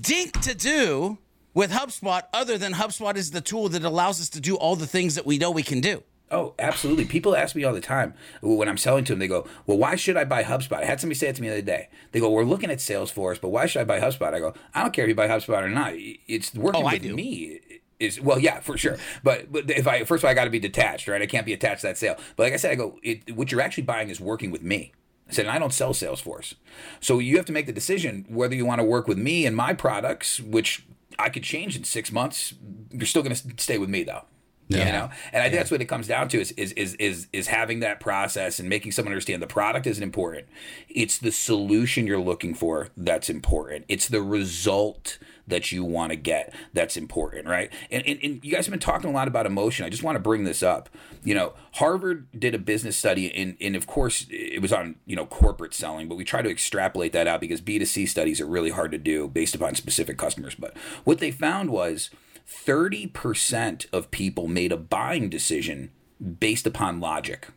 dink to do with HubSpot, other than HubSpot is the tool that allows us to do all the things that we know we can do. Oh, absolutely. People ask me all the time when I'm selling to them, they go, well, why should I buy HubSpot? I had somebody say it to me the other day. They go, we're looking at Salesforce, but why should I buy HubSpot? I go, I don't care if you buy HubSpot or not. It's working oh, with I do. me. Is well, yeah, for sure. But, but if I first of all, I got to be detached, right? I can't be attached to that sale. But like I said, I go, it, what you're actually buying is working with me. I said, and I don't sell Salesforce. So you have to make the decision whether you want to work with me and my products, which I could change in six months. You're still going to stay with me, though. Yeah. You know, and I think yeah. that's what it comes down to is, is is is is having that process and making someone understand the product isn't important. It's the solution you're looking for that's important. It's the result that you want to get that's important, right? And, and and you guys have been talking a lot about emotion. I just want to bring this up. You know, Harvard did a business study, and and of course it was on you know corporate selling, but we try to extrapolate that out because B two C studies are really hard to do based upon specific customers. But what they found was thirty percent of people made a buying decision based upon logic,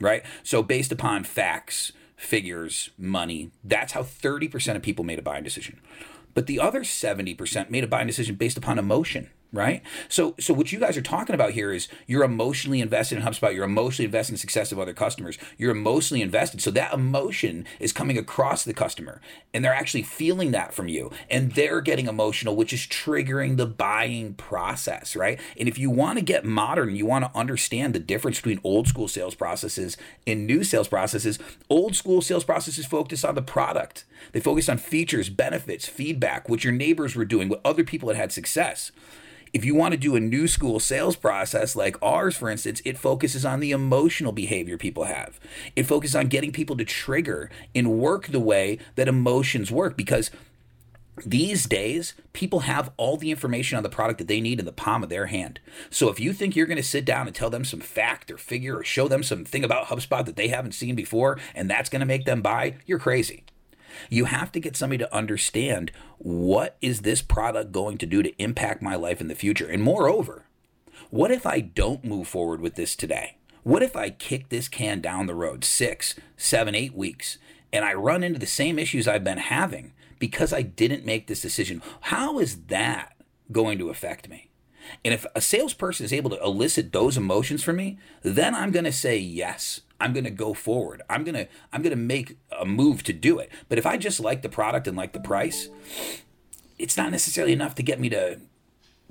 right? So based upon facts, figures, money, that's how thirty percent of people made a buying decision. But the other seventy percent made a buying decision based upon emotion, right? So so what you guys are talking about here is you're emotionally invested in HubSpot. You're emotionally invested in the success of other customers. You're emotionally invested. So that emotion is coming across the customer, and they're actually feeling that from you, and they're getting emotional, which is triggering the buying process, right? And if you want to get modern, you want to understand the difference between old school sales processes and new sales processes. Old school sales processes focus on the product. They focus on features, benefits, feedback, what your neighbors were doing, what other people had had success. If you want to do a new school sales process like ours, for instance, it focuses on the emotional behavior people have. It focuses on getting people to trigger and work the way that emotions work, because these days, people have all the information on the product that they need in the palm of their hand. So if you think you're going to sit down and tell them some fact or figure or show them something about HubSpot that they haven't seen before and that's going to make them buy, you're crazy. You have to get somebody to understand, what is this product going to do to impact my life in the future? And moreover, what if I don't move forward with this today? What if I kick this can down the road six, seven, eight weeks, and I run into the same issues I've been having because I didn't make this decision? How is that going to affect me? And if a salesperson is able to elicit those emotions from me, then I'm going to say yes. I'm going to go forward. I'm going to I'm going to make a move to do it. But if I just like the product and like the price, it's not necessarily enough to get me to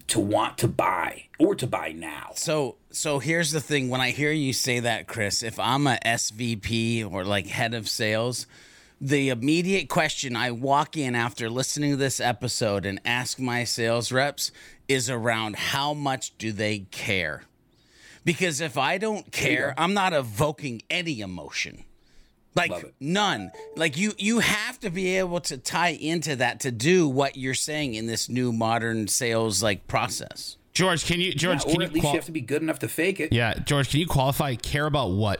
to want to buy or to buy now. So so here's the thing. When I hear you say that, Chris, if I'm a S V P or like head of sales, the immediate question I walk in after listening to this episode and ask my sales reps is around how much do they care? Because if I don't care, I'm not evoking any emotion. Like none. Like you you have to be able to tie into that to do what you're saying in this new modern sales like process. George, can you George yeah, or can at you least qual- you have to be good enough to fake it. Yeah, George, can you qualify care about what?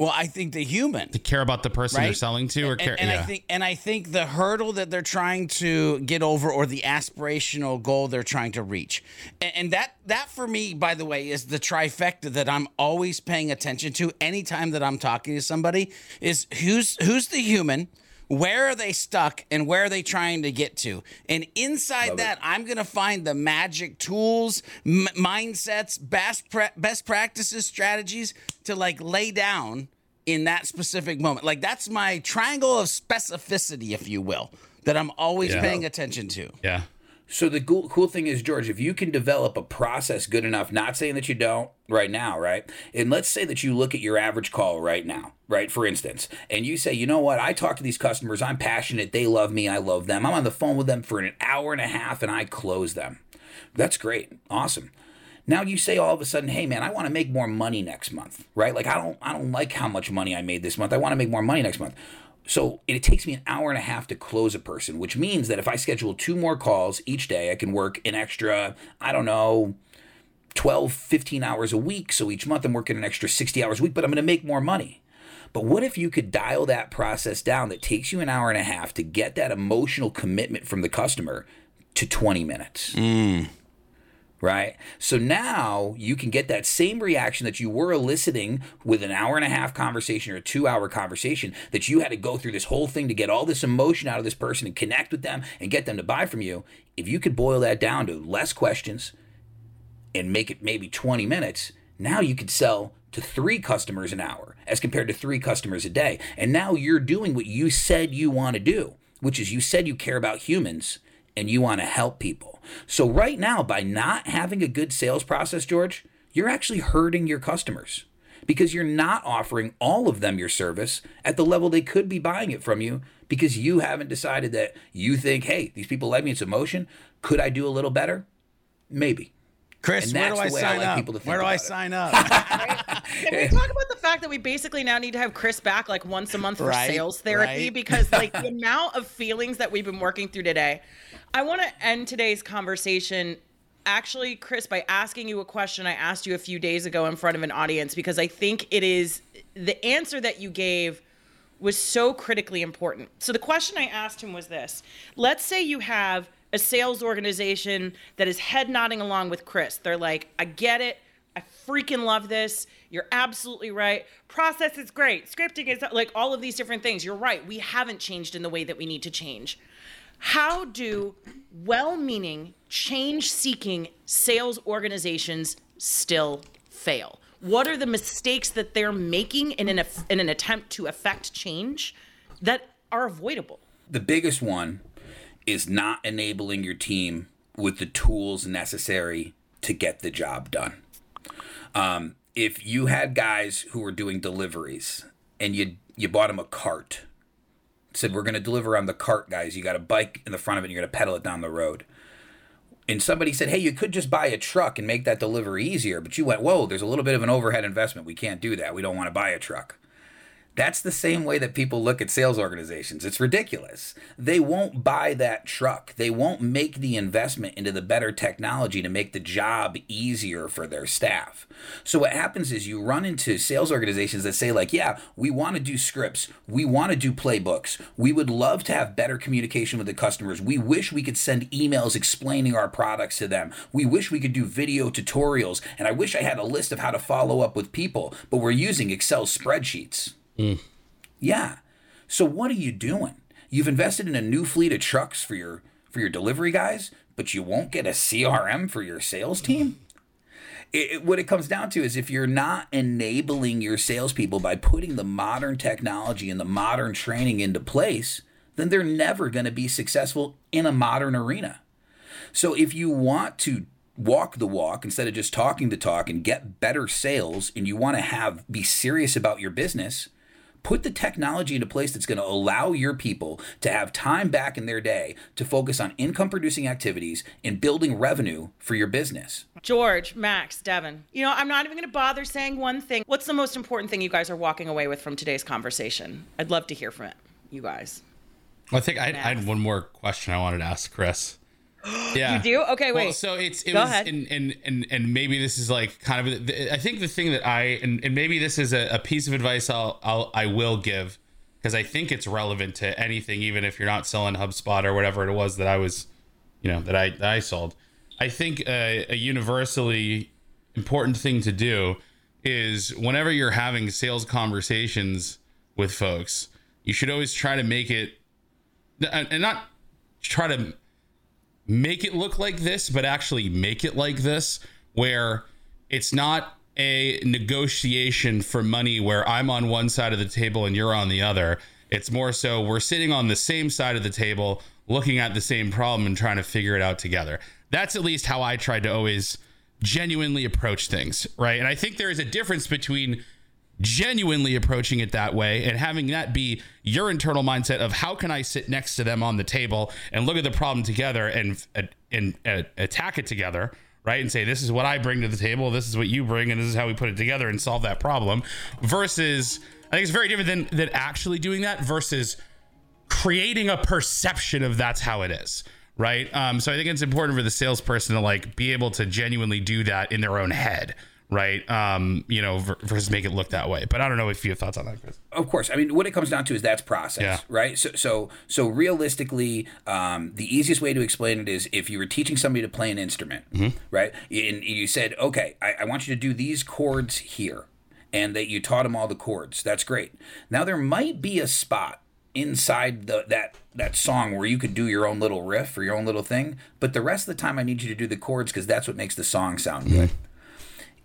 Well, I think the human. To care about the person right? they're selling to. or and, care, and, yeah. I think, and I think the hurdle that they're trying to get over, or the aspirational goal they're trying to reach. And, and that, that for me, by the way, is the trifecta that I'm always paying attention to anytime that I'm talking to somebody, is who's who's the human, where are they stuck, and where are they trying to get to? And inside Love that, it. I'm going to find the magic tools, m- mindsets, best pra- best practices, strategies to like lay down in that specific moment. Like that's my triangle of specificity, if you will, that I'm always yeah. paying attention to. Yeah. So the cool, cool thing is, George, if you can develop a process good enough, not saying that you don't right now, right? And let's say that you look at your average call right now, right? For instance, and you say, you know what? I talk to these customers. I'm passionate. They love me. I love them. I'm on the phone with them for an hour and a half and I close them. That's great. Awesome. Now you say all of a sudden, hey, man, I want to make more money next month, right? Like I don't, I don't like how much money I made this month. I want to make more money next month. So it takes me an hour and a half to close a person, which means that if I schedule two more calls each day, I can work an extra, I don't know, twelve, fifteen hours a week. So each month I'm working an extra sixty hours a week, but I'm going to make more money. But what if you could dial that process down that takes you an hour and a half to get that emotional commitment from the customer to twenty minutes? Mm. Right? So now you can get that same reaction that you were eliciting with an hour and a half conversation or a two hour conversation, that you had to go through this whole thing to get all this emotion out of this person and connect with them and get them to buy from you. If you could boil that down to less questions and make it maybe twenty minutes, now you could sell to three customers an hour as compared to three customers a day. And now you're doing what you said you want to do, which is you said you care about humans and you want to help people. So right now, by not having a good sales process, George, you're actually hurting your customers because you're not offering all of them your service at the level they could be buying it from you, because you haven't decided that you think, hey, these people love me, it's emotion. Could I do a little better? Maybe. Chris, where do I sign up? Where do I sign up? Can we talk about the fact that we basically now need to have Chris back like once a month for right, sales therapy? Right? Because like the amount of feelings that we've been working through today. I want to end today's conversation, actually, Chris, by asking you a question I asked you a few days ago in front of an audience, because I think it is the answer that you gave was so critically important. So the question I asked him was this. Let's say you have a sales organization that is head nodding along with Chris. They're like, I get it. I freaking love this. You're absolutely right. Process is great. Scripting is like all of these different things. You're right. We haven't changed in the way that we need to change. How do well-meaning, change-seeking sales organizations still fail? What are the mistakes that they're making in an, in an attempt to affect change that are avoidable? The biggest one is not enabling your team with the tools necessary to get the job done. Um, if you had guys who were doing deliveries and you you bought them a cart, said we're going to deliver on the cart, guys, you got a bike in the front of it and you're going to pedal it down the road. And somebody said, hey, you could just buy a truck and make that delivery easier. But you went, whoa, there's a little bit of an overhead investment. We can't do that. We don't want to buy a truck. That's the same way that people look at sales organizations. It's ridiculous. They won't buy that truck. They won't make the investment into the better technology to make the job easier for their staff. So what happens is you run into sales organizations that say like, yeah, we want to do scripts. We want to do playbooks. We would love to have better communication with the customers. We wish we could send emails explaining our products to them. We wish we could do video tutorials. And I wish I had a list of how to follow up with people, but we're using Excel spreadsheets. Mm. Yeah. So what are you doing? You've invested in a new fleet of trucks for your for your delivery guys, but you won't get a C R M for your sales team? It, it, what it comes down to is if you're not enabling your salespeople by putting the modern technology and the modern training into place, then they're never going to be successful in a modern arena. So if you want to walk the walk instead of just talking the talk and get better sales, and you want to have be serious about your business, put the technology into place that's going to allow your people to have time back in their day to focus on income-producing activities and building revenue for your business. George, Max, Devin, you know, I'm not even going to bother saying one thing. What's the most important thing you guys are walking away with from today's conversation? I'd love to hear from it, you guys. Well, I think I, I had one more question I wanted to ask Chris. Yeah. You do? Okay, wait. Well, so it's it Go was, ahead. And, and and and maybe this is like kind of. I think the thing that I and, and maybe this is a, a piece of advice I'll, I'll I will give because I think it's relevant to anything, even if you're not selling HubSpot or whatever it was that I was, you know, that I that I sold. I think a, a universally important thing to do is whenever you're having sales conversations with folks, you should always try to make it and not try to. make it look like this, but actually make it like this, where it's not a negotiation for money where I'm on one side of the table and you're on the other. It's more so we're sitting on the same side of the table, looking at the same problem and trying to figure it out together. That's at least how I tried to always genuinely approach things, right? And I think there is a difference between genuinely approaching it that way and having that be your internal mindset of how can I sit next to them on the table and look at the problem together and and, and attack it together, right? And say, this is what I bring to the table, this is what you bring, and this is how we put it together and solve that problem. Versus, I think it's very different than, than actually doing that versus creating a perception of that's how it is, right? Um, so I think it's important for the salesperson to like be able to genuinely do that in their own head. Right. Um, you know, versus make it look that way. But I don't know if you have thoughts on that, Chris. Of course. I mean, what it comes down to is that's process, yeah. right? So, so, so realistically, um, the easiest way to explain it is if you were teaching somebody to play an instrument, mm-hmm. right? And you said, okay, I, I want you to do these chords here, and that you taught them all the chords. That's great. Now there might be a spot inside the, that, that song where you could do your own little riff or your own little thing. But the rest of the time I need you to do the chords because that's what makes the song sound mm-hmm. good.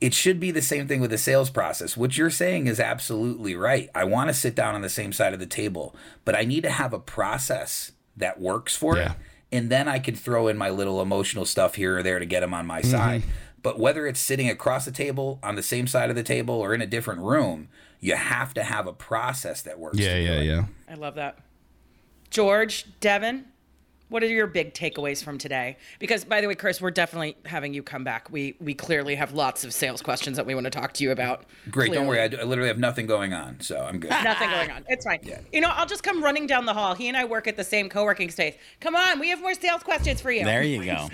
It should be the same thing with the sales process. What you're saying is absolutely right. I want to sit down on the same side of the table, but I need to have a process that works for yeah. it. And then I can throw in my little emotional stuff here or there to get them on my mm-hmm. side. But whether it's sitting across the table, on the same side of the table, or in a different room, you have to have a process that works. Yeah, yeah, it. yeah. I love that. George, Devin, what are your big takeaways from today? Because, by the way, Chris, we're definitely having you come back. We we clearly have lots of sales questions that we want to talk to you about. Great. Clearly. Don't worry. I, do, I literally have nothing going on, so I'm good. Nothing going on. It's fine. Yeah. You know, I'll just come running down the hall. He and I work at the same co-working space. Come on. We have more sales questions for you. There you go.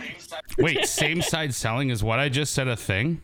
Wait, same side selling is what I just said a thing?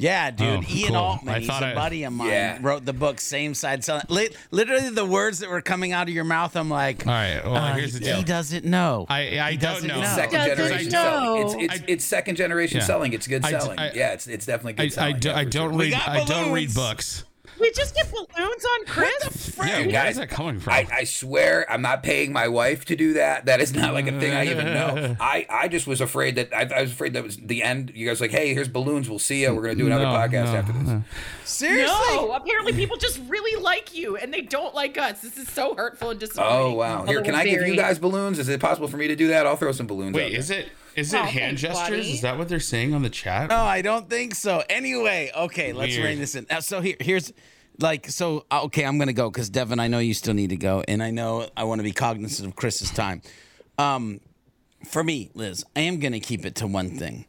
Yeah, dude. Oh, Ian cool. Altman, I he's a I, buddy of mine, yeah. wrote the book Same Side Selling. Li- literally the words that were coming out of your mouth, I'm like, all right, well, uh, here's the deal. He doesn't know. I, I don't know. know. Second generation selling. It's, it's, I, it's second generation yeah. selling. It's good selling. I, I, yeah, it's it's definitely good I, selling. I, I, do, I, don't read, I don't read books. We just get balloons on Chris. What the frick? Yeah, where is that coming from? I, I swear I'm not paying my wife to do that. That is not like a thing I even know. I, I just was afraid that I, I was afraid that was the end. You guys were like, hey, here's balloons. We'll see you. We're going to do another no, podcast no. after this. Seriously? No. Apparently people just really like you and they don't like us. This is so hurtful and disappointing. Oh, wow. Here, can I give you guys balloons? Is it possible for me to do that? I'll throw some balloons Wait, out there. is it? Is it oh, hand gestures? Buddy. Is that what they're saying on the chat? No, I don't think so. Anyway, okay, let's Weird. rein this in. So here, here's like, so, okay, I'm going to go because, Devin, I know you still need to go, and I know I want to be cognizant of Chris's time. Um, for me, Liz, I am going to keep it to one thing.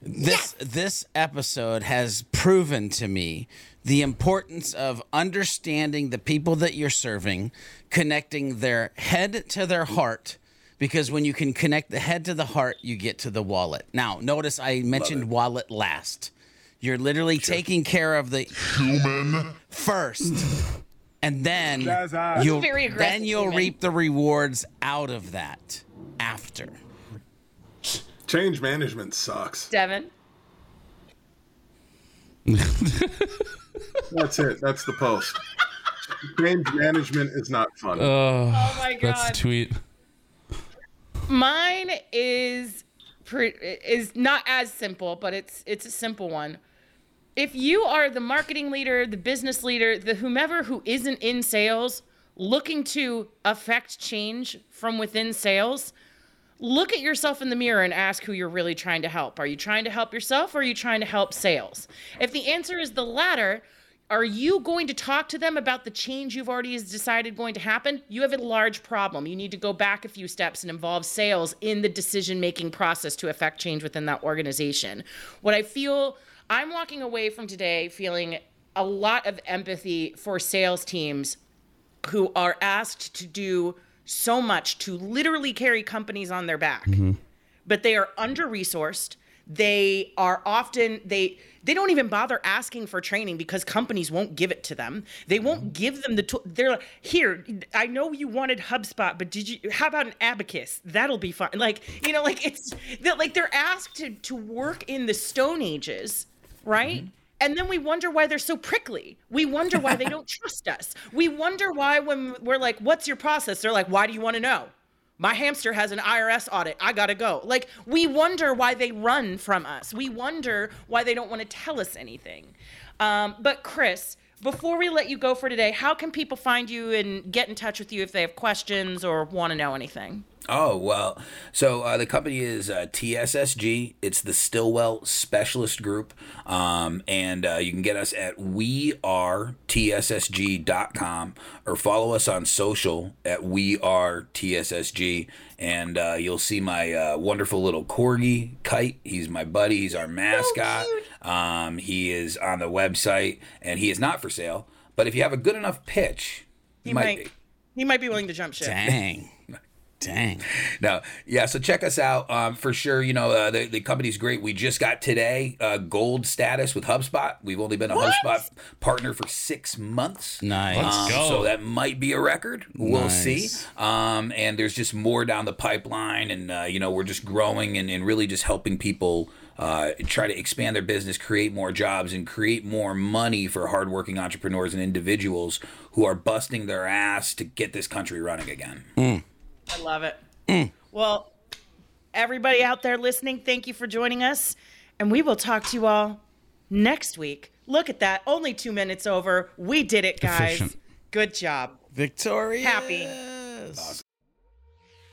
This yes. This episode has proven to me the importance of understanding the people that you're serving, connecting their head to their heart, because when you can connect the head to the heart, you get to the wallet. Now, notice I mentioned wallet last. You're literally sure. taking care of the human first, and then you'll then you'll human. reap the rewards out of that after. Change management sucks. Devin. That's it. That's the post. Change management is not fun. Oh, oh my god. That's a tweet. Mine is is not as simple, but it's it's a simple one. If you are the marketing leader, the business leader, the whomever who isn't in sales, looking to affect change from within sales, look at yourself in the mirror and ask who you're really trying to help. Are you trying to help yourself or are you trying to help sales? If the answer is the latter, are you going to talk to them about the change you've already decided going to happen? You have a large problem. You need to go back a few steps and involve sales in the decision-making process to affect change within that organization. What I feel, I'm walking away from today feeling a lot of empathy for sales teams who are asked to do so much to literally carry companies on their back. Mm-hmm. but they are under-resourced. They are often, they they don't even bother asking for training because companies won't give it to them. They won't give them the tool. They're like, here, I know you wanted HubSpot, but did you, how about an abacus? That'll be fun. Like, you know, like it's, they're, like they're asked to, to work in the Stone Ages, right? Mm-hmm. And then we wonder why they're so prickly. We wonder why they don't trust us. We wonder why when we're like, what's your process? They're like, why do you want to know? My hamster has an I R S audit. I gotta go. Like, we wonder why they run from us. We wonder why they don't want to tell us anything. Um, but Chris, before we let you go for today, how can people find you and get in touch with you if they have questions or want to know anything? Oh, well, so uh, the company is uh, T S S G. It's the Stilwell Specialist Group. Um, and uh, you can get us at we are t s s g dot com or follow us on social at we are t s s g. And uh, you'll see my uh, wonderful little corgi, Kite. He's my buddy. He's our mascot. So um, he is on the website, and he is not for sale. But if you have a good enough pitch, he, he might, might be. He might be willing to jump ship. Dang. Dang. No, yeah. So check us out um, for sure. You know, uh, the, the company's great. We just got today uh, gold status with HubSpot. We've only been a what? HubSpot partner for six months. Nice. Um, Let's go. So that might be a record. We'll nice. see. Um, and there's just more down the pipeline. And, uh, you know, we're just growing and, and really just helping people uh, try to expand their business, create more jobs, and create more money for hardworking entrepreneurs and individuals who are busting their ass to get this country running again. Mm. I love it. Mm. Well, everybody out there listening, thank you for joining us. And we will talk to you all next week. Look at that. Only two minutes over. We did it, guys. Efficient. Good job. Victorious. Happy. Awesome.